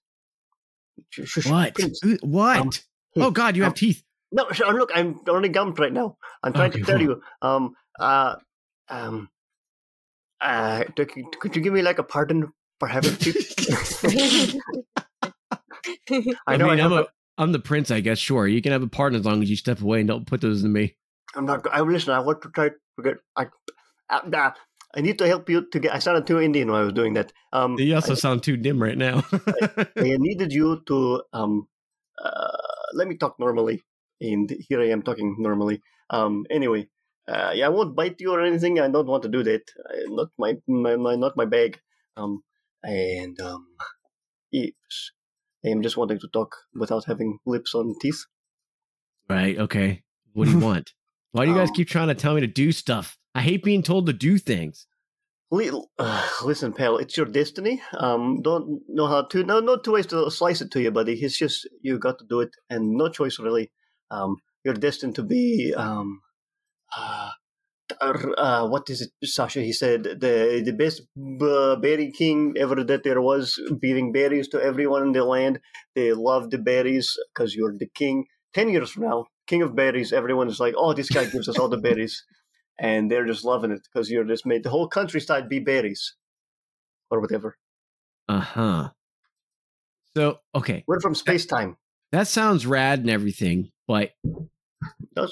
Yes. Shh, shh, what? Prince. What? Um, hey, oh, God, you um, have teeth. No, sh- look, I'm only gummed right now. I'm trying okay, to tell well. you. Um, uh, um, uh, could you give me like a pardon? For having two. I know I mean, I I'm, a, a, I'm the prince, I guess. Sure, you can have a pardon as long as you step away and don't put those in me. I'm not. I listen. I want to try to get. I, I, I need to help you to get. I sounded too Indian when I was doing that. Um, you also I, sound too dim right now. I, I needed you to um, uh, let me talk normally, and here I am talking normally. Um, anyway, uh, yeah, I won't bite you or anything. I don't want to do that. I, not my, my, my, not my bag. Um. and um, ears. I'm just wanting to talk without having lips on teeth. Right, okay. What do you want? Why do you guys um, keep trying to tell me to do stuff? I hate being told to do things. Little, uh, listen, pal, it's your destiny. Um, don't know how to, no, no two ways to slice it to you, buddy. It's just, you got to do it, and no choice, really. Um, you're destined to be, um, uh, uh, what is it, Sasha? He said, the the best b- berry king ever that there was, beating berries to everyone in the land. They love the berries because you're the king. Ten years from now, king of berries, everyone is like, oh, this guy gives us all the berries. And they're just loving it because you're just made the whole countryside be berries or whatever. Uh-huh. So, okay. We're from space-time. That, that sounds rad and everything, but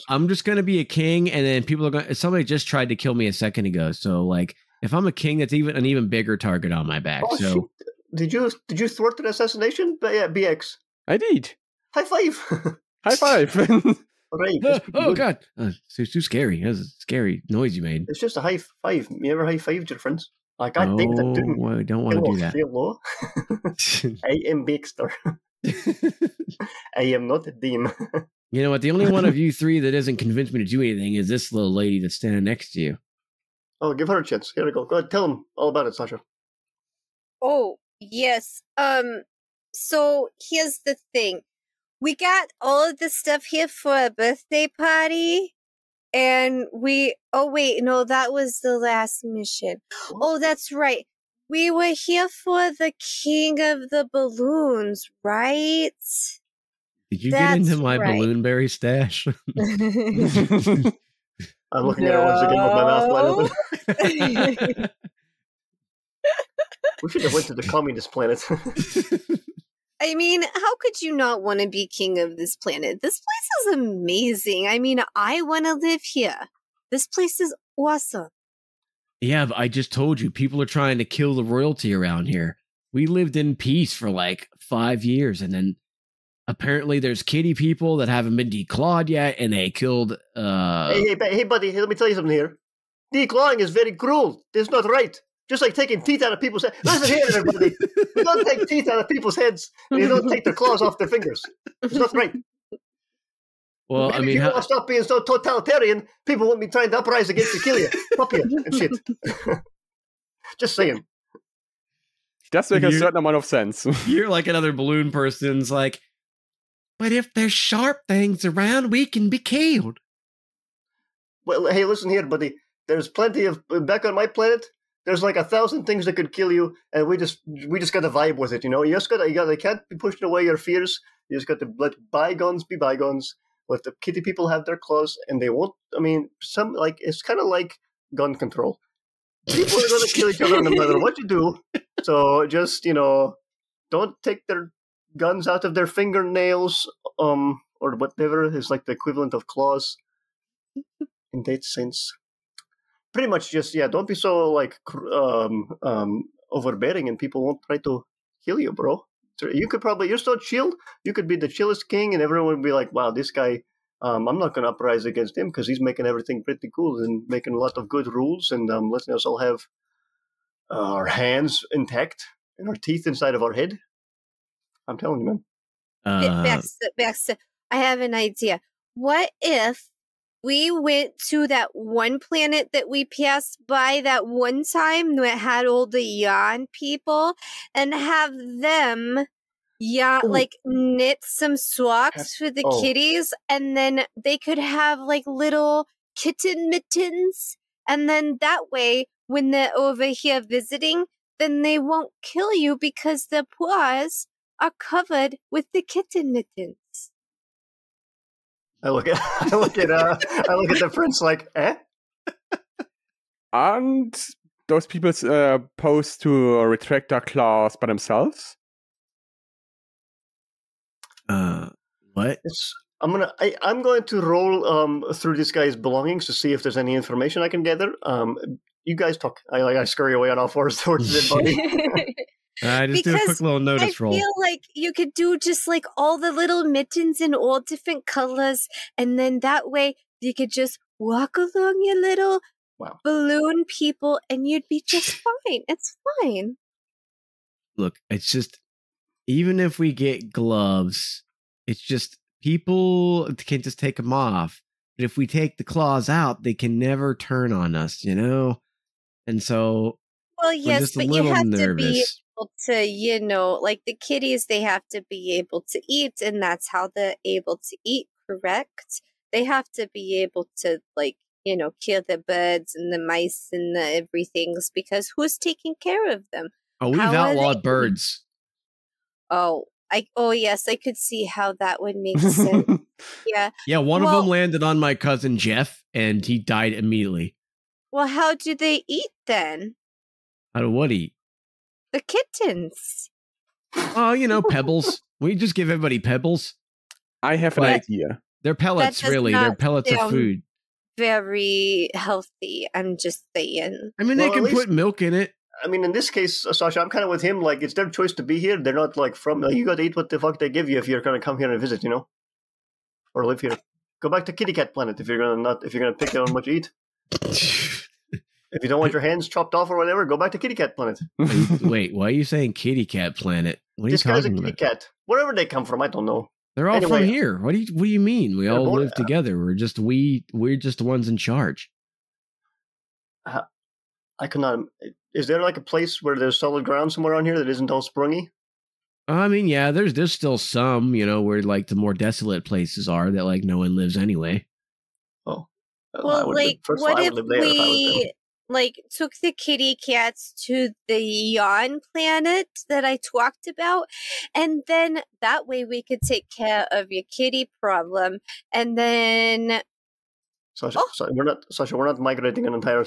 I'm just going to be a king, and then people are going to... Somebody just tried to kill me a second ago, so, like, if I'm a king, that's even an even bigger target on my back, oh, so... Shit. Did you did you thwart an assassination? But yeah, B X. I did. High five! High five! Right. Oh, oh God! Oh, it's too, too scary. That was a scary noise you made. It's just a high five. You ever high fived your friends? Like I oh, think that didn't. Well, I don't want to do that. I am Baxter. I am not a demon. You know what? The only one of you three that doesn't convince me to do anything is this little lady that's standing next to you. Oh, give her a chance. Here we go. Go ahead, tell him all about it, Sasha. Oh yes. Um. So here's the thing. We got all of this stuff here for a birthday party, and we... Oh, wait, no, that was the last mission. Oh, that's right. We were here for the King of the Balloons, right? Did you that's get into my right. balloonberry stash? I'm looking no. at her once again with my mouth wide open. We should have went to the communist planet. I mean, how could you not want to be king of this planet? This place is amazing. I mean, I want to live here. This place is awesome. Yeah, but I just told you, people are trying to kill the royalty around here. We lived in peace for like five years, and then apparently there's kitty people that haven't been declawed yet, and they killed... Uh... Hey, hey, hey, buddy, let me tell you something here. Declawing is very cruel. It's not right. Just like taking teeth out of people's heads. Listen here, everybody. We don't take teeth out of people's heads. They don't take their claws off their fingers. It's not right. Well, maybe I mean, if you want to stop being so totalitarian, people won't be trying to uprise against to kill you. Stop you and shit. Just saying. It does make you're, a certain amount of sense. You're like another balloon person's like, but if there's sharp things around, we can be killed. Well, hey, listen here, buddy. There's plenty of, back on my planet, there's like a thousand things that could kill you, and we just we just gotta vibe with it, you know. You just gotta, you gotta, you can't be pushing away your fears. You just gotta let bygones be bygones. Let the kitty people have their claws, and they won't. I mean, some like it's kind of like gun control. People are gonna kill each other no matter what you do. So just you know, don't take their guns out of their fingernails, um, or whatever is like the equivalent of claws in that sense. Pretty much just, yeah, don't be so, like, um, um, overbearing, and people won't try to kill you, bro. You could probably, you're so chill, you could be the chillest king, and everyone would be like, wow, this guy, um, I'm not going to uprise against him, because he's making everything pretty cool, and making a lot of good rules, and um, letting us all have uh, our hands intact, and our teeth inside of our head. I'm telling you, man. Uh... Baxter, Baxter, I have an idea. What if we went to that one planet that we passed by that one time that had all the yawn people, and have them yawn, Ooh. like knit some socks for the oh. kitties, and then they could have like little kitten mittens, and then that way when they're over here visiting, then they won't kill you because their paws are covered with the kitten mittens. I look at I look at uh, I look at the prince like, eh? Aren't those people uh, supposed to retract their claws by themselves? Uh, what? It's, I'm gonna I, I'm going to roll um through this guy's belongings to see if there's any information I can gather. Um, you guys talk. I like I scurry away on all fours towards the body. I just because do a quick little notice I roll. I feel like you could do just like all the little mittens in all different colors, and then that way you could just walk along your little wow. balloon people, and you'd be just fine. It's fine. look, it's just, even if we get gloves, it's just people can just take them off. But if we take the claws out, they can never turn on us, you know? And so, well, yes, but you have nervous. to be able to, you know, like the kitties, they have to be able to eat, and that's how they're able to eat, correct? They have to be able to, like, you know, kill the birds and the mice and the everythings, because who's taking care of them? Oh, we've how outlawed birds. Oh, I oh yes, I could see how that would make sense. Yeah, yeah. One well, of them landed on my cousin Jeff, and he died immediately. Well, how do they eat then? How do what eat? The kittens. Oh, you know, pebbles. We just give everybody pebbles. I have an but idea. They're pellets, really. They're pellets of food. Very healthy. I'm just saying. I mean, well, they can least, put milk in it. I mean, in this case, Sasha, I'm kind of with him. Like, it's their choice to be here. They're not like from. Like, you got to eat what the fuck they give you if you're gonna come here and visit, you know, or live here. Go back to Kitty Cat Planet if you're gonna not. If you're gonna pick on what you eat. If you don't want your hands chopped off or whatever, go back to Kitty Cat Planet. Wait, why are you saying Kitty Cat Planet? What are this you talking about? This guy's a kitty cat. Wherever they come from, I don't know. They're all anyway, from here. What do you What do you mean? We all born, live together. We're just we. We're just the ones in charge. Uh, I cannot. Is there like a place where there's solid ground somewhere on here that isn't all sprungy? I mean, yeah. There's there's still some, you know, where like the more desolate places are that like no one lives anyway. Oh, well, well like been, what all, if we if like took the kitty cats to the yawn planet that I talked about, and then that way we could take care of your kitty problem, and then Sasha, oh. Sasha we're not Sasha, we're not migrating an entire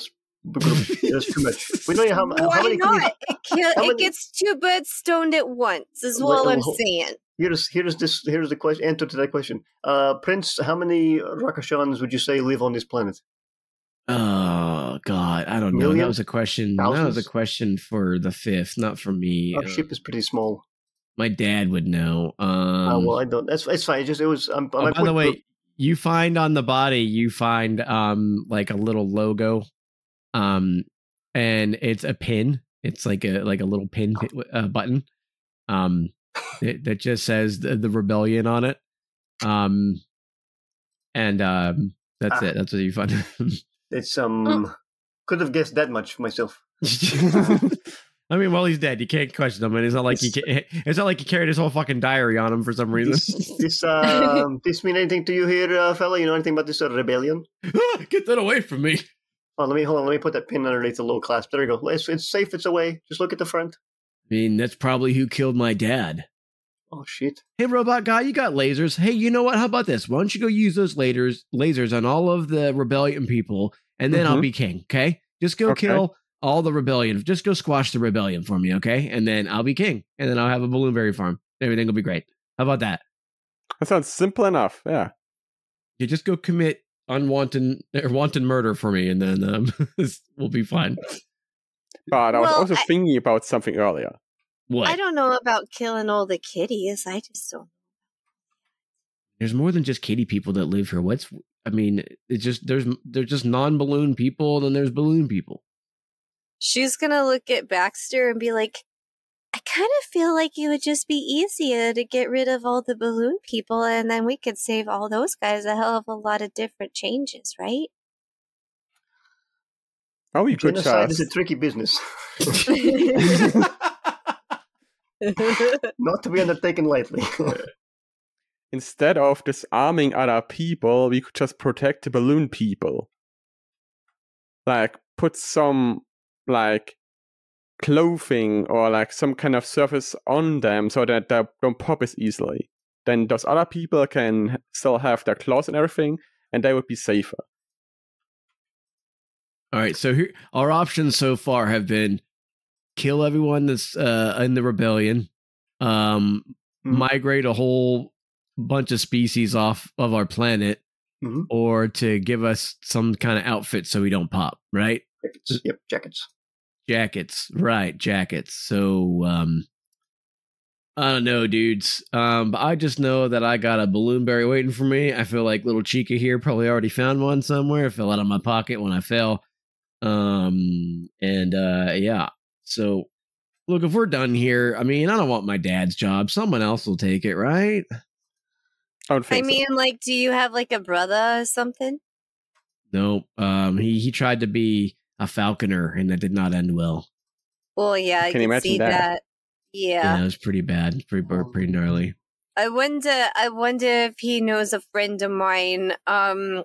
group. That's too much. We don't know how, how Why many not? Kitties, it, kill, how it many... gets two birds stoned at once, is what well, I'm well, saying. Here's here's this here's the question answer to that question. Uh, Prince, how many Rakshasans would you say live on this planet? Oh God, I don't know. Million? That was a question. Thousands? That was a question for the fifth, not for me. Our uh, ship is pretty small. My dad would know. Um, oh well, I don't. That's it's fine. It just it was. Um, oh, by the way, to... you find on the body, you find um like a little logo, um, and it's a pin. It's like a like a little pin uh, button, um, it, that just says the, the rebellion on it, um, and um, that's ah. it. That's what you find. It's um, oh. could have guessed that much myself. I mean, well, he's dead. You can't question him, and it's not like he can't, it's not like he carried his whole fucking diary on him for some reason. This, this uh, this mean anything to you here, uh, fella? You know anything about this uh, rebellion? Get that away from me! Oh, let me hold on. Let me put that pin underneath the little clasp. There we go. It's, it's safe. It's away. Just look at the front. I mean, that's probably who killed my dad. Oh shit! Hey, robot guy, you got lasers. Hey, you know what? How about this? Why don't you go use those lasers, lasers on all of the rebellion people, and then mm-hmm. I'll be king. Okay, just go okay. kill all the rebellion. Just go squash the rebellion for me, okay? And then I'll be king, and then I'll have a balloonberry farm. Everything will be great. How about that? That sounds simple enough. Yeah. You just go commit unwanted or wanton murder for me, and then um, we'll be fine. But I was well, also I- thinking about something earlier. What? I don't know about killing all the kitties. I just don't. There's more than just kitty people that live here. What's I mean? It's just there's there's just non-balloon people, and then there's balloon people. She's gonna look at Baxter and be like, "I kind of feel like it would just be easier to get rid of all the balloon people, and then we could save all those guys a hell of a lot of different changes, right?" Oh, you could. Genocide is a tricky business. Not to be undertaken lightly. Instead of disarming other people, we could just protect the balloon people. Like, put some, like, clothing or, like, some kind of surface on them so that they don't pop as easily. Then those other people can still have their claws and everything, and they would be safer. Alright, so here, our options so far have been kill everyone that's uh, in the rebellion, um, mm-hmm. migrate a whole bunch of species off of our planet, mm-hmm. or to give us some kind of outfit so we don't pop, right? Jackets. Yep, jackets. Jackets, right, jackets. So, um, I don't know, dudes, um, but I just know that I got a balloonberry waiting for me. I feel like little Chica here probably already found one somewhere. It fell out of my pocket when I fell. Um, and, uh, yeah. So look, if we're done here, I mean, I don't want my dad's job. Someone else will take it, right? I, would I mean, so. like, do you have like a brother or something? Nope. Um, he, he tried to be a falconer, and that did not end well. Well, yeah, I can, can see that. that. Yeah. yeah, it was pretty bad, pretty pretty gnarly. I wonder, I wonder if he knows a friend of mine. Um,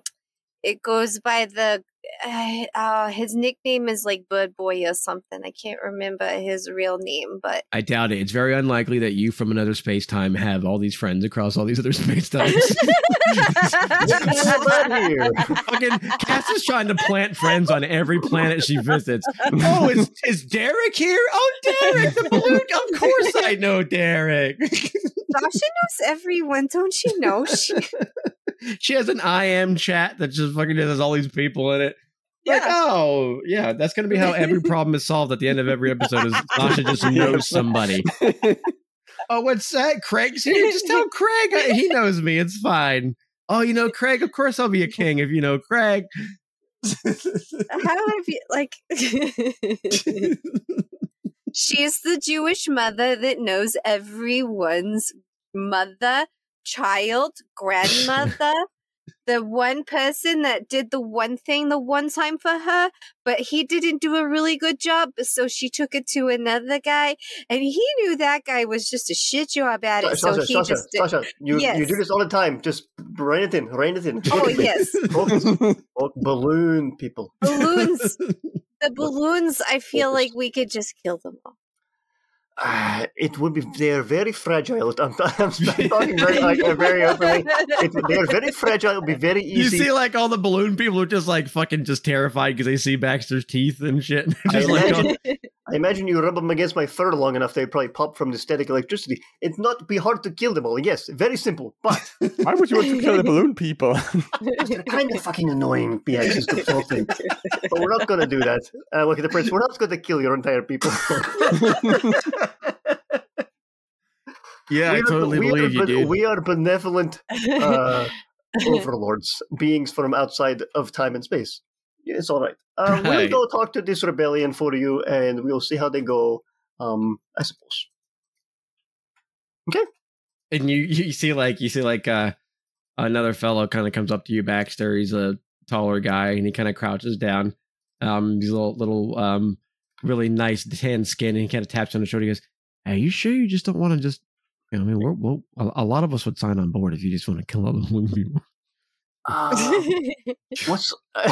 it goes by the uh, uh, his nickname is like Bird Boy or something. I can't remember his real name, but I doubt it. It's very unlikely that you from another space time have all these friends across all these other space times. Fucking Cass is trying to plant friends on every planet she visits. Oh, is is Derek here? Oh, Derek, the balloon. Of course, I know Derek. Sasha knows everyone, don't you know? She she has an I M chat that just fucking has all these people in it. Yeah. Like, oh, yeah, that's going to be how every problem is solved at the end of every episode is Sasha just knows somebody. Oh, what's that? Craig's here? Just tell Craig. I, he knows me. It's fine. Oh, you know Craig? Of course I'll be a king if you know Craig. How do I be, like... She's the Jewish mother that knows everyone's mother, child, grandmother, the one person that did the one thing the one time for her, but he didn't do a really good job, so she took it to another guy, and he knew that guy was just a shit job at it, Sasha, so he Sasha, just did. Sasha, you, yes. you do this all the time. Just rein it in, rein it in. Oh, yes. Focus. Balloon people. Balloons. The balloons, I feel like we could just kill them all. Uh, it would be, they're very fragile. I'm, I'm talking very, like, very openly. It, they're very fragile. It'll be very easy. You see, like, all the balloon people are just, like, fucking just terrified because they see Baxter's teeth and shit. I, like, imagine, oh. I imagine you rub them against my fur long enough, they probably pop from the static electricity. It's not be hard to kill them all. Yes, very simple. But why would you want to kill the balloon people? They're kind of fucking annoying, B X is the whole thing. But we're not going to do that. Uh, look at the prince. We're not going to kill your entire people. Yeah, we I totally are, believe are, you, dude. We are benevolent uh, overlords, beings from outside of time and space. It's all right. Uh, right. We'll go talk to this rebellion for you, and we'll see how they go, um, I suppose. Okay. And you, you see, like, you see, like, uh, another fellow kind of comes up to you, Baxter. He's a taller guy, and he kind of crouches down. Um, he's a little, little um, really nice, tan skin, and he kind of taps on his shoulder. He goes, "Are you sure you just don't want to just... I mean, we're, we're, a lot of us would sign on board if you just want to kill all the balloon people." Uh, what's uh,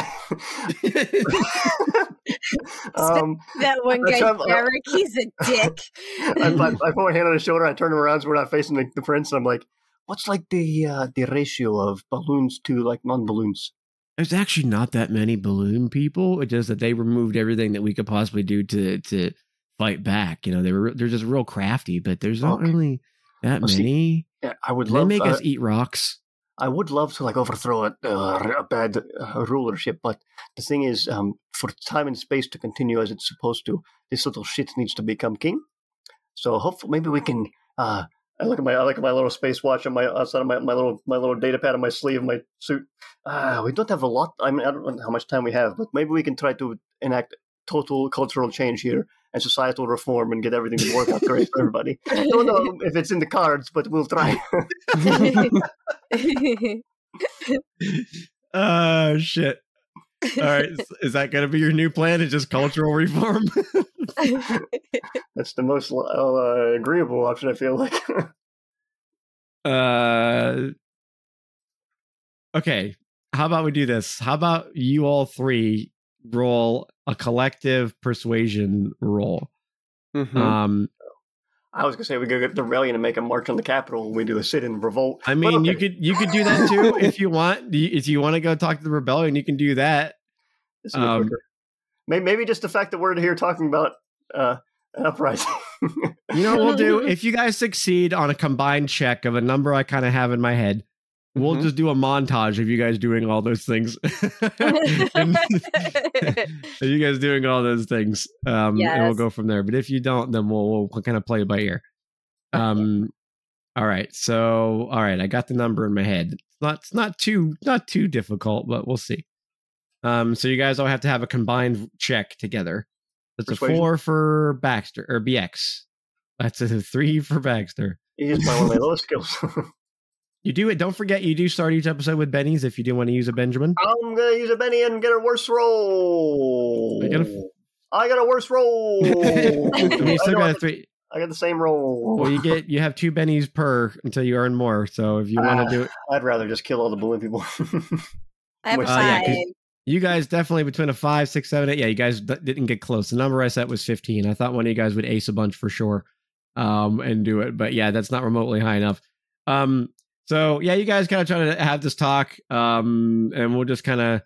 um, that one guy, Eric? He's a dick. I, I, I put my hand on his shoulder. I turn him around so we're not facing the, the prince. And I'm like, "What's like the uh, the ratio of balloons to like non-balloons?" There's actually not that many balloon people. It's just that they removed everything that we could possibly do to to fight back. You know, they were they're just real crafty, but there's not okay. really. That well, many? See, I would love, they make uh, us eat rocks. I would love to like overthrow a, uh, a bad uh, rulership, but the thing is, um, for time and space to continue as it's supposed to, this little shit needs to become king. So hopefully, maybe we can. Uh, I look at my I look at my little space watch on my outside of my, my little my little data pad on my sleeve of my suit. Uh, we don't have a lot. I mean, I don't know how much time we have, but maybe we can try to enact total cultural change here and societal reform and get everything to work out great for everybody. I don't know if it's in the cards, but we'll try. Oh, uh, shit. All right. Is, is that going to be your new plan? It's just cultural reform? That's the most uh, agreeable option, I feel like. uh, Okay. How about we do this? How about you all three roll a collective persuasion roll. Mm-hmm. Um, I was gonna say we go get the rebellion and make a march on the Capitol. When we do a sit-in revolt. I mean, okay. you could you could do that too if you want. If you want to go talk to the rebellion, you can do that. Um, maybe, maybe just the fact that we're here talking about uh, an uprising. You know what we'll do? If you guys succeed on a combined check of a number I kind of have in my head, we'll mm-hmm. just do a montage of you guys doing all those things. and, are you guys doing all those things? Um, yes. And we'll go from there. But if you don't, then we'll, we'll kind of play it by ear. Um, all right. So, all right. I got the number in my head. It's not, it's not too, not too difficult, but we'll see. Um, so you guys all have to have a combined check together. That's Persuasion. a four for Baxter, or B X. That's a three for Baxter. You just buy one of my lowest skills. You do it. Don't forget, you do start each episode with bennies if you do want to use a Benjamin. I'm going to use a Benny and get a worse roll. Gonna... I got a worse roll. You still got a three. I got the same roll. Well, you get you have two bennies per until you earn more. So if you uh, want to do it, I'd rather just kill all the balloon people. I have a five. Uh, yeah, you guys definitely between a five, six, seven, eight. Yeah, you guys d- didn't get close. The number I set was fifteen. I thought one of you guys would ace a bunch for sure, um, and do it. But yeah, that's not remotely high enough. Um, so yeah, you guys kind of try to have this talk, um, and we'll just kind of.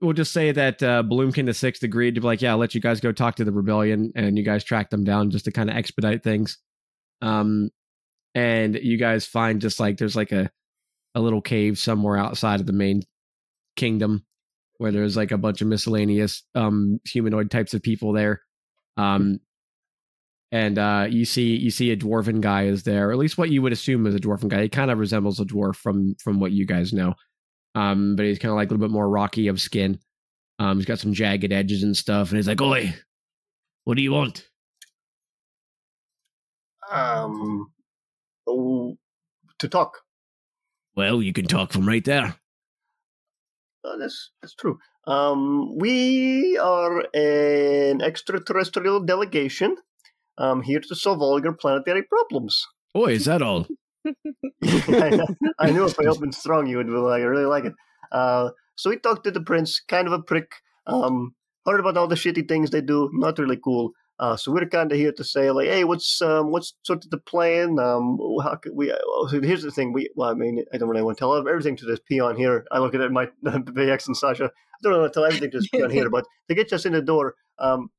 We'll just say that uh, Balloonkin the Sixth agreed to be like, yeah, I'll let you guys go talk to the rebellion, and you guys track them down just to kind of expedite things. Um, and you guys find just like there's like a a little cave somewhere outside of the main kingdom where there's like a bunch of miscellaneous um, humanoid types of people there. Um, and uh, you see you see a dwarven guy is there, or at least what you would assume is a dwarven guy. He kind of resembles a dwarf from from what you guys know. Um, but he's kind of like a little bit more rocky of skin. Um, he's got some jagged edges and stuff. And he's like, "Oi, what do you want?" Um, oh, to talk. Well, you can talk from right there. Oh, that's that's true. Um, we are an extraterrestrial delegation. Um, here to solve all your planetary problems. Oi, is that all? I, I knew if I opened strong, you would be like, I really like it. Uh, so we talked to the prince, kind of a prick. Um, heard about all the shitty things they do, not really cool. Uh, so we're kind of here to say, like, hey, what's um, what's sort of the plan? Um, how could we? Uh, so here's the thing. We, well, I mean, I don't really want to tell everything to this peon here. I look at it, my B X and Sasha. I don't really want to tell everything to this peon here, but to get us in the door. Um,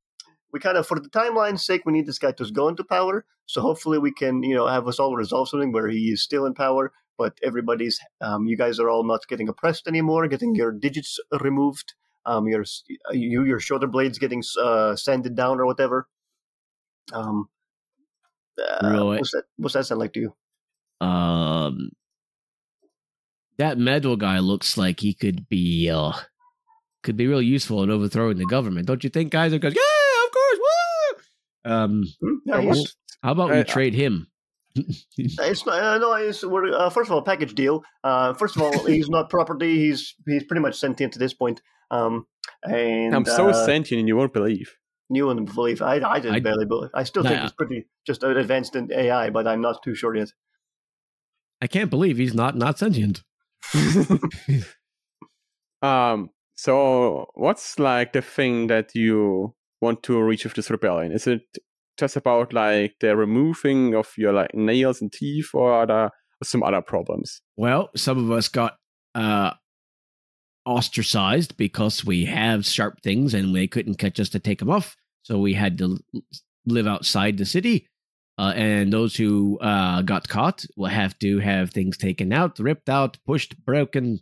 We kind of, for the timeline's sake, we need this guy to go into power. So hopefully we can, you know, have us all resolve something where he is still in power, but everybody's, um, you guys are all not getting oppressed anymore, getting your digits removed, um, your you, your shoulder blades getting uh, sanded down or whatever. Um, uh, really? what's that, what's that sound like to you? Um, that metal guy looks like he could be, uh, could be really useful in overthrowing the government, don't you think, guys? It goes, yeah. Um, nice. How about we trade him? It's not, uh, no, it's, we're, uh, first of all, package deal. Uh, first of all, he's not property. He's he's pretty much sentient at this point. Um, and I'm so uh, sentient, and you won't believe. You won't believe. I I didn't I, barely believe. I still nah, think it's pretty just advanced in A I, but I'm not too sure yet. I can't believe he's not not sentient. um. So what's like the thing that you want to reach with this rebellion? Is it just about like the removing of your like nails and teeth, or are there some other problems? Well, some of us got uh, ostracized because we have sharp things and they couldn't catch us to take them off. So we had to live outside the city. Uh, and those who uh, got caught will have to have things taken out, ripped out, pushed, broken.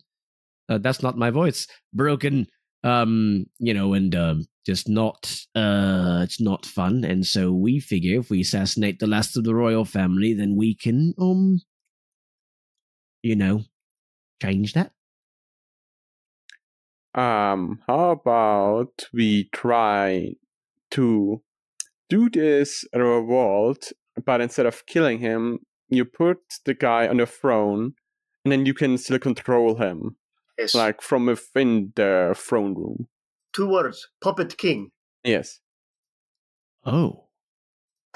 Uh, that's not my voice. Broken. Um, you know, and um, just not, uh, it's not fun. And so we figure if we assassinate the last of the royal family, then we can, um, you know, change that. Um, how about we try to do this revolt, but instead of killing him, you put the guy on the throne, and then you can still control him. Yes. Like from within the throne room. Two words, puppet king. Yes. Oh.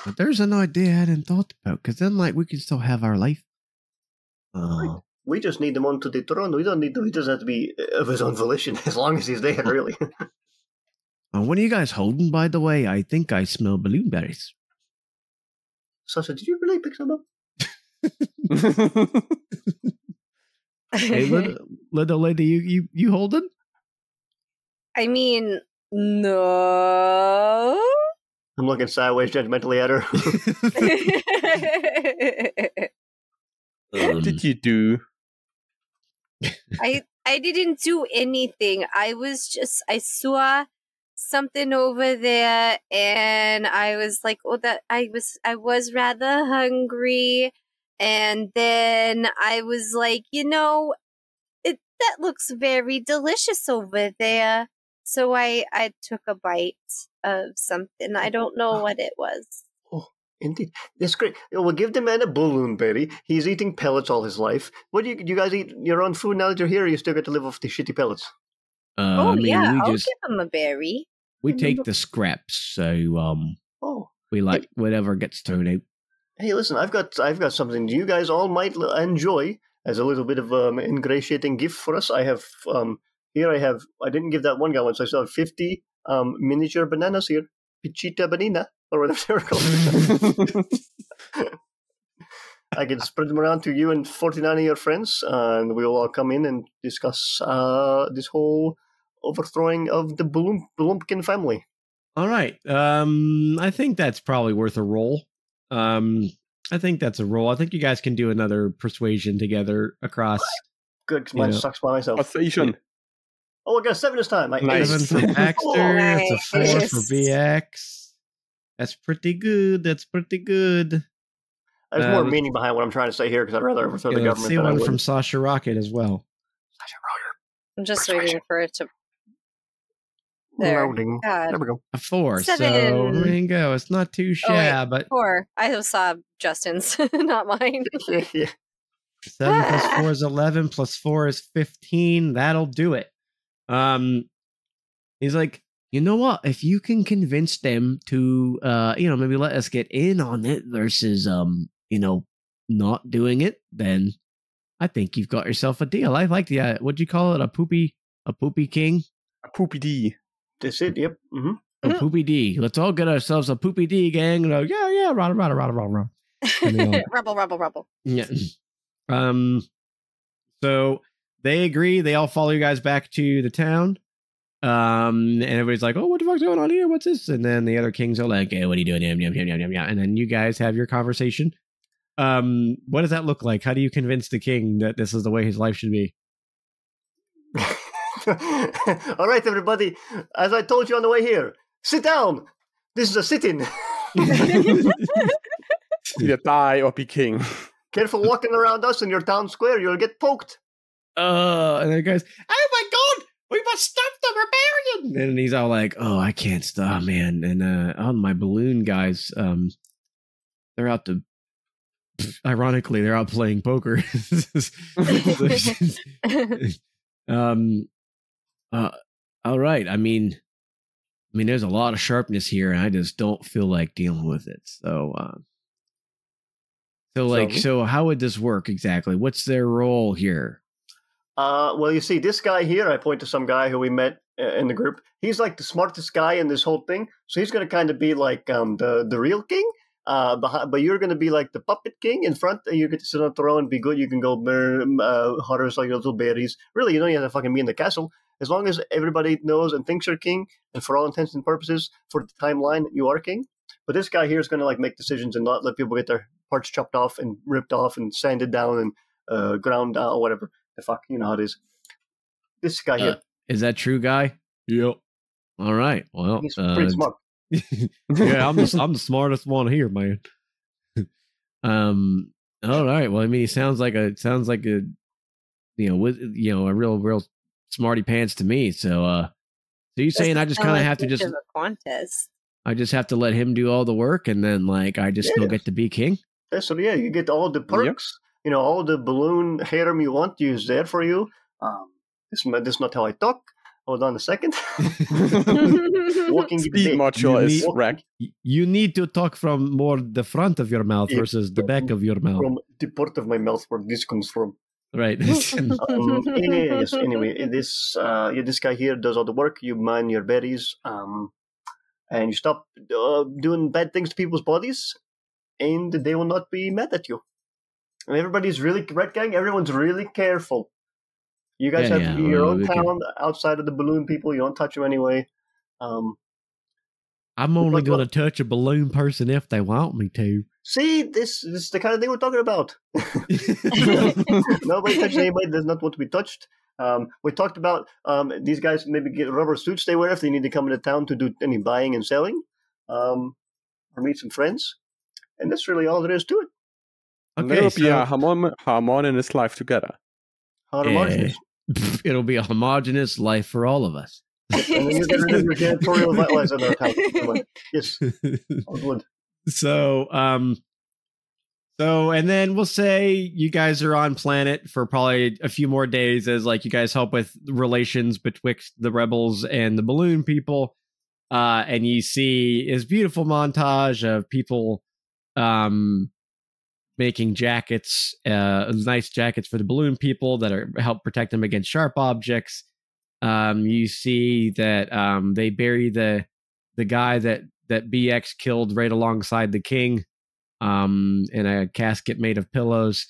But there's an idea I hadn't thought about, because then like we can still have our life. Uh, right. We just need him onto the throne. We don't need to, he doesn't have to be of his own volition as long as he's there, really. Uh, what are you guys holding, by the way? I think I smell balloon berries. Sasha, did you really pick some up? Hey, little, little lady, you, you, you holding? I mean, no. I'm looking sideways judgmentally at her. What did you do? I I didn't do anything. I was just, I saw something over there, and I was like, oh, that I was I was rather hungry. And then I was like, you know, it, that looks very delicious over there. So I, I took a bite of something. I don't know oh. what it was. Oh, indeed. That's great. Well, give the man a balloon berry. He's eating pellets all his life. What do you, do you guys eat your own food now that you're here, or you still got to live off the shitty pellets? Uh, oh, I mean, yeah. I'll just, give him a berry. We take the scraps, so um, oh. we like hey. whatever gets thrown out. Hey, listen, I've got I've got something you guys all might enjoy as a little bit of an um, ingratiating gift for us. I have, um, here I have, I didn't give that one guy one, so I still have fifty um, miniature bananas here. Chiquita Banana, or whatever they're called. I can spread them around to you and forty-nine of your friends, uh, and we'll all come in and discuss uh, this whole overthrowing of the Balloon- Balloonkin family. All right. Um, I think that's probably worth a roll. Um, I think that's a roll. I think you guys can do another persuasion together across. Good, because mine know. sucks by myself. Persuasion. Oh, I got a seven this time. I nice. Seven for Baxter. Oh, nice. That's a four for B X. That's pretty good. That's pretty good. There's um, more meaning behind what I'm trying to say here, because I'd rather overthrow the know, government. See than one I would. From Sasha Rocket as well. Sasha Rocket. I'm just persuasion. waiting for it to. There. there we go. A four. Seven. So there you go. It's not too shabby. Oh, but four. I saw Justin's, not mine. yeah. Seven plus four is eleven. Plus four is fifteen. That'll do it. Um, he's like, you know what? If you can convince them to, uh, you know, maybe let us get in on it versus, um, you know, not doing it, then I think you've got yourself a deal. I like the uh, what'd you call it? A poopy, a poopy king, a poopy D. That's it, yep. Mm-hmm. A yeah. Poopy D. Let's all get ourselves a Poopy D, gang. And go, yeah, yeah, rada, rada, rada, rada, rada. Rubble, rubble, rubble. Yeah. Um, so they agree. They all follow you guys back to the town. Um, and everybody's like, oh, what the fuck's going on here? What's this? And then the other kings are like, hey, what are you doing? Yum, yum, yum, yum, yum, yum. And then you guys have your conversation. Um, what does that look like? How do you convince the king that this is the way his life should be? All right, everybody. As I told you on the way here, sit down. This is a sit-in. Either die or be king. Careful walking around us in your town square. You'll get poked. Uh, and then the guy's, oh my god, we must stop the rebellion. And he's all like, oh, I can't stop, man. And uh, oh, my balloon guys, um, they're out to. Ironically, they're out playing poker. um. Uh, all right. I mean, I mean, there's a lot of sharpness here, and I just don't feel like dealing with it. So, uh, so like, so, so how would this work exactly? What's their role here? Uh, well, you see, this guy here, I point to some guy who we met uh, in the group. He's like the smartest guy in this whole thing. So he's going to kind of be like um, the the real king. Uh, behind, but you're going to be like the puppet king in front. And you get to sit on the throne, be good. You can go uh, harvest like little berries. Really, you don't even have to fucking be in the castle. As long as everybody knows and thinks you're king, and for all intents and purposes, for the timeline, you are king. But this guy here is going to like make decisions and not let people get their parts chopped off and ripped off and sanded down and uh, ground out or whatever the fuck. You know how it is. This guy uh, here. Is that true, guy? Yep. All right. Well, he's uh, pretty smart. yeah, I'm the I'm the smartest one here, man. um, all right. Well, I mean, he sounds like a sounds like a you know with you know a real real smarty pants to me. So, uh, so you're That's saying I just kind of have to just contest. I just have to let him do all the work, and then like I just yeah. still get to be king. Yeah, so yeah, you get all the perks. Yep. You know, all the balloon harem you want is there for you. Um, this this is not how I talk. Hold on a second. Walking Speed macho is wrecked. You need to talk from more the front of your mouth yeah. versus the back of your mouth. From the part of my mouth where this comes from. Right. um, yes, anyway, this uh, yeah, this guy here does all the work. You mine your berries, um, and you stop uh, doing bad things to people's bodies, and they will not be mad at you. And everybody's really, right, gang? Everyone's really careful. You guys yeah, have yeah, your well, own town can... outside of the balloon people. You don't touch them anyway. Um, I'm only like, going to touch a balloon person if they want me to. See, this, this is the kind of thing we're talking about. Nobody touches anybody. That's not what to be touched. Um, we talked about um, these guys maybe get rubber suits they wear if they need to come into town to do any buying and selling um, or meet some friends. And that's really all there is to it. Okay, it'll so... be a harmon- harmonious life together. Uh, it'll be a homogenous life for all of us. And then you're going to do your janitorial lights on our couch. Yes. So, um, so, and then we'll say you guys are on planet for probably a few more days as like you guys help with relations betwixt the rebels and the balloon people. Uh, and you see this beautiful montage of people um, making jackets, uh, nice jackets for the balloon people that are help protect them against sharp objects. Um, you see that um, they bury the the guy that, that B X killed right alongside the king um, in a casket made of pillows,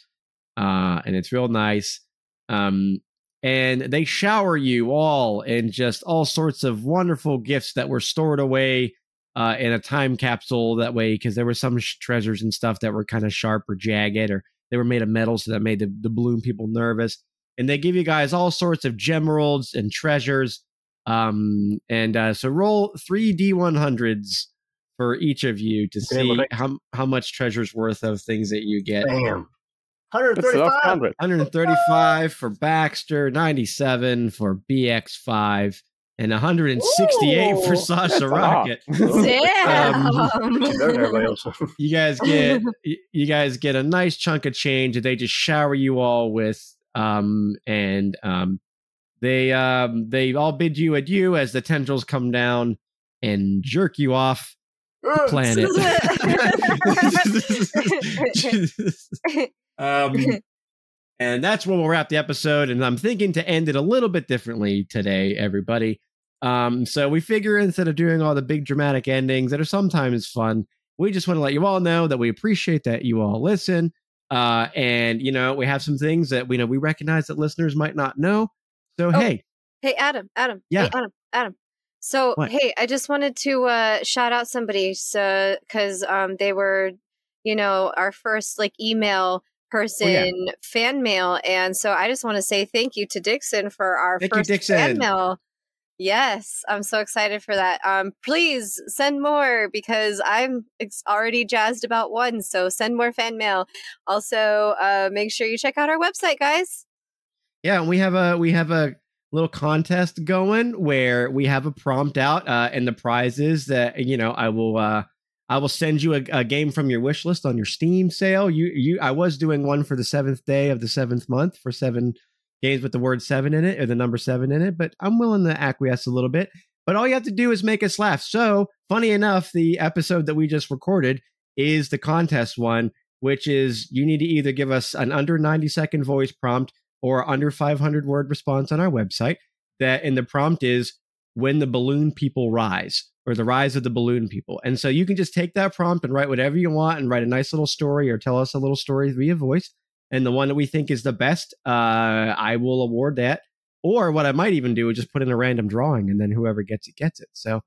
uh, and it's real nice. Um, and they shower you all in just all sorts of wonderful gifts that were stored away uh, in a time capsule that way, because there were some sh- treasures and stuff that were kind of sharp or jagged, or they were made of metal, so that made the, the balloon people nervous. And they give you guys all sorts of gemeralds and treasures. Um, and uh, so roll three D one hundreds for each of you to see how, how much treasure's worth of things that you get. Damn. one thirty-five one thirty-five for Baxter, ninety-seven for B X five, and one sixty-eight Ooh, for Sasha Rocket. Damn. um, you guys get you guys get a nice chunk of change that they just shower you all with. Um, and, um, they, um, they all bid you adieu as the tendrils come down and jerk you off the planet. um, and that's when we'll wrap the episode. And I'm thinking to end it a little bit differently today, everybody. Um, so we figure instead of doing all the big dramatic endings that are sometimes fun, we just want to let you all know that we appreciate that you all listen. Uh, and you know, we have some things that we know we recognize that listeners might not know. So, oh, hey, hey, Adam, Adam, yeah, hey, Adam, Adam. So, what? Hey, I just wanted to, uh, shout out somebody. So, cause, um, they were, you know, our first like email person, oh, yeah. fan mail. And so I just want to say thank you to Dixon for our thank first you, fan mail. Yes. I'm so excited for that. Um, please send more because I'm already jazzed about one. So send more fan mail. Also, uh, make sure you check out our website, guys. Yeah. And we have a, we have a little contest going where we have a prompt out, uh, and the prize is that, you know, I will, uh, I will send you a, a game from your wish list on your Steam sale. You, you, I was doing one for the seventh day of the seventh month for seven games with the word seven in it or the number seven in it, but I'm willing to acquiesce a little bit. But all you have to do is make us laugh. So funny enough, the episode that we just recorded is the contest one, which is you need to either give us an under ninety second voice prompt or under five hundred word response on our website. That and the prompt is when the balloon people rise, or the rise of the balloon people. And so you can just take that prompt and write whatever you want and write a nice little story or tell us a little story via voice. And the one that we think is the best, uh, I will award that. Or what I might even do is just put in a random drawing and then whoever gets it, gets it. So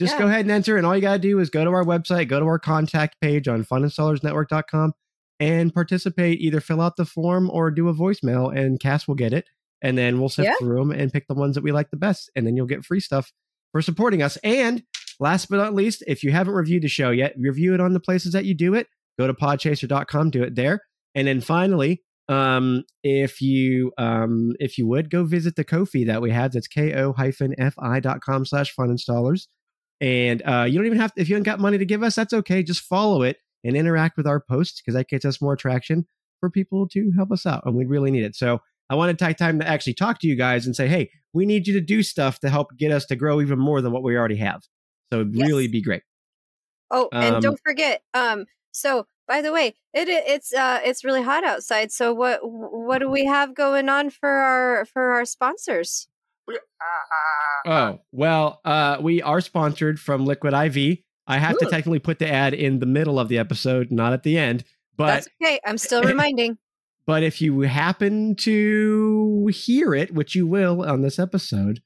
just yeah. go ahead and enter. And all you got to do is go to our website, go to our contact page on fun installers network dot com and participate. Either fill out the form or do a voicemail and Cass will get it. And then we'll sift yeah. through them and pick the ones that we like the best. And then you'll get free stuff for supporting us. And last but not least, if you haven't reviewed the show yet, review it on the places that you do it. Go to pod chaser dot com, do it there. And then finally, um, if you um, if you would, go visit the Ko-fi that we have. That's ko-fi.com slash fun installers. And uh, you don't even have to, if you haven't got money to give us, that's okay. Just follow it and interact with our posts because that gets us more traction for people to help us out. And we really need it. So I want to take time to actually talk to you guys and say, hey, we need you to do stuff to help get us to grow even more than what we already have. So it'd yes. really be great. Oh, and um, don't forget. Um, so. By the way, it it's uh it's really hot outside. So what what do we have going on for our for our sponsors? Oh well, uh, we are sponsored from Liquid I V. I have Ooh. to technically put the ad in the middle of the episode, not at the end. But that's okay. I'm still reminding. But if you happen to hear it, which you will on this episode,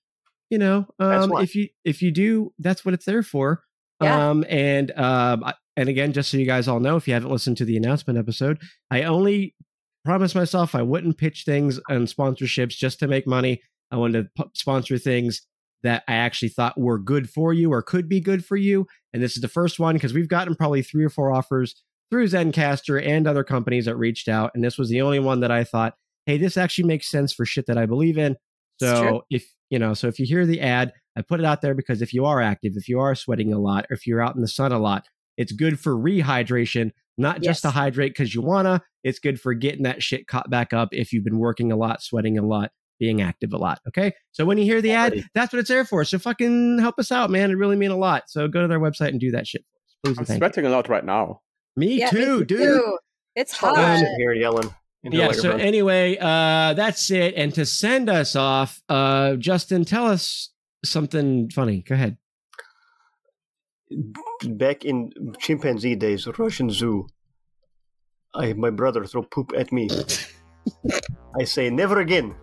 you know, um, if you if you do, that's what it's there for. Yeah. Um, and uh, and again, just so you guys all know, if you haven't listened to the announcement episode, I only promised myself I wouldn't pitch things and sponsorships just to make money. I wanted to p- sponsor things that I actually thought were good for you or could be good for you. And this is the first one because we've gotten probably three or four offers through Zencaster and other companies that reached out. And this was the only one that I thought, hey, this actually makes sense for shit that I believe in. So if you know, so if you hear the ad, I put it out there because if you are active, if you are sweating a lot, or if you're out in the sun a lot, it's good for rehydration, not yes. just to hydrate because you wanna. It's good for getting that shit caught back up if you've been working a lot, sweating a lot, being active a lot. Okay. So when you hear the ad, that's what it's there for. So fucking help us out, man. It really means a lot. So go to their website and do that shit. Please. I'm sweating you. a lot right now. Me yeah, too, me dude. Too. It's hot. I'm sitting here yelling. Yeah. So breath. anyway, uh, that's it. And to send us off, uh, Justin, tell us something funny. Go ahead. Back in chimpanzee days, Russian zoo, I my brother throw poop at me. I say never again,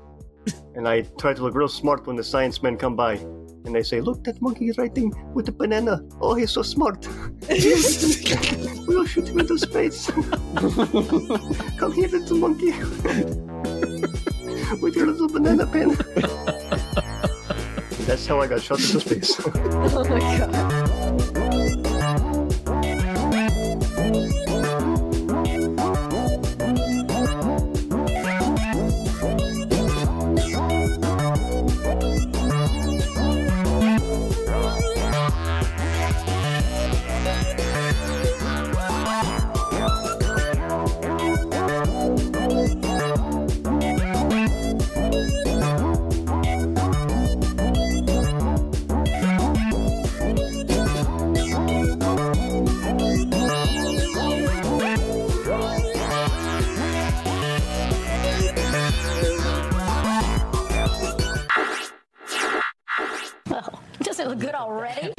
and I try to look real smart when the science men come by, and they say, "Look, that monkey is writing with a banana. Oh, he's so smart. We'll shoot him into space. Come here, little monkey, with your little banana pen." That's how I got shot into space. Oh my god. Good already?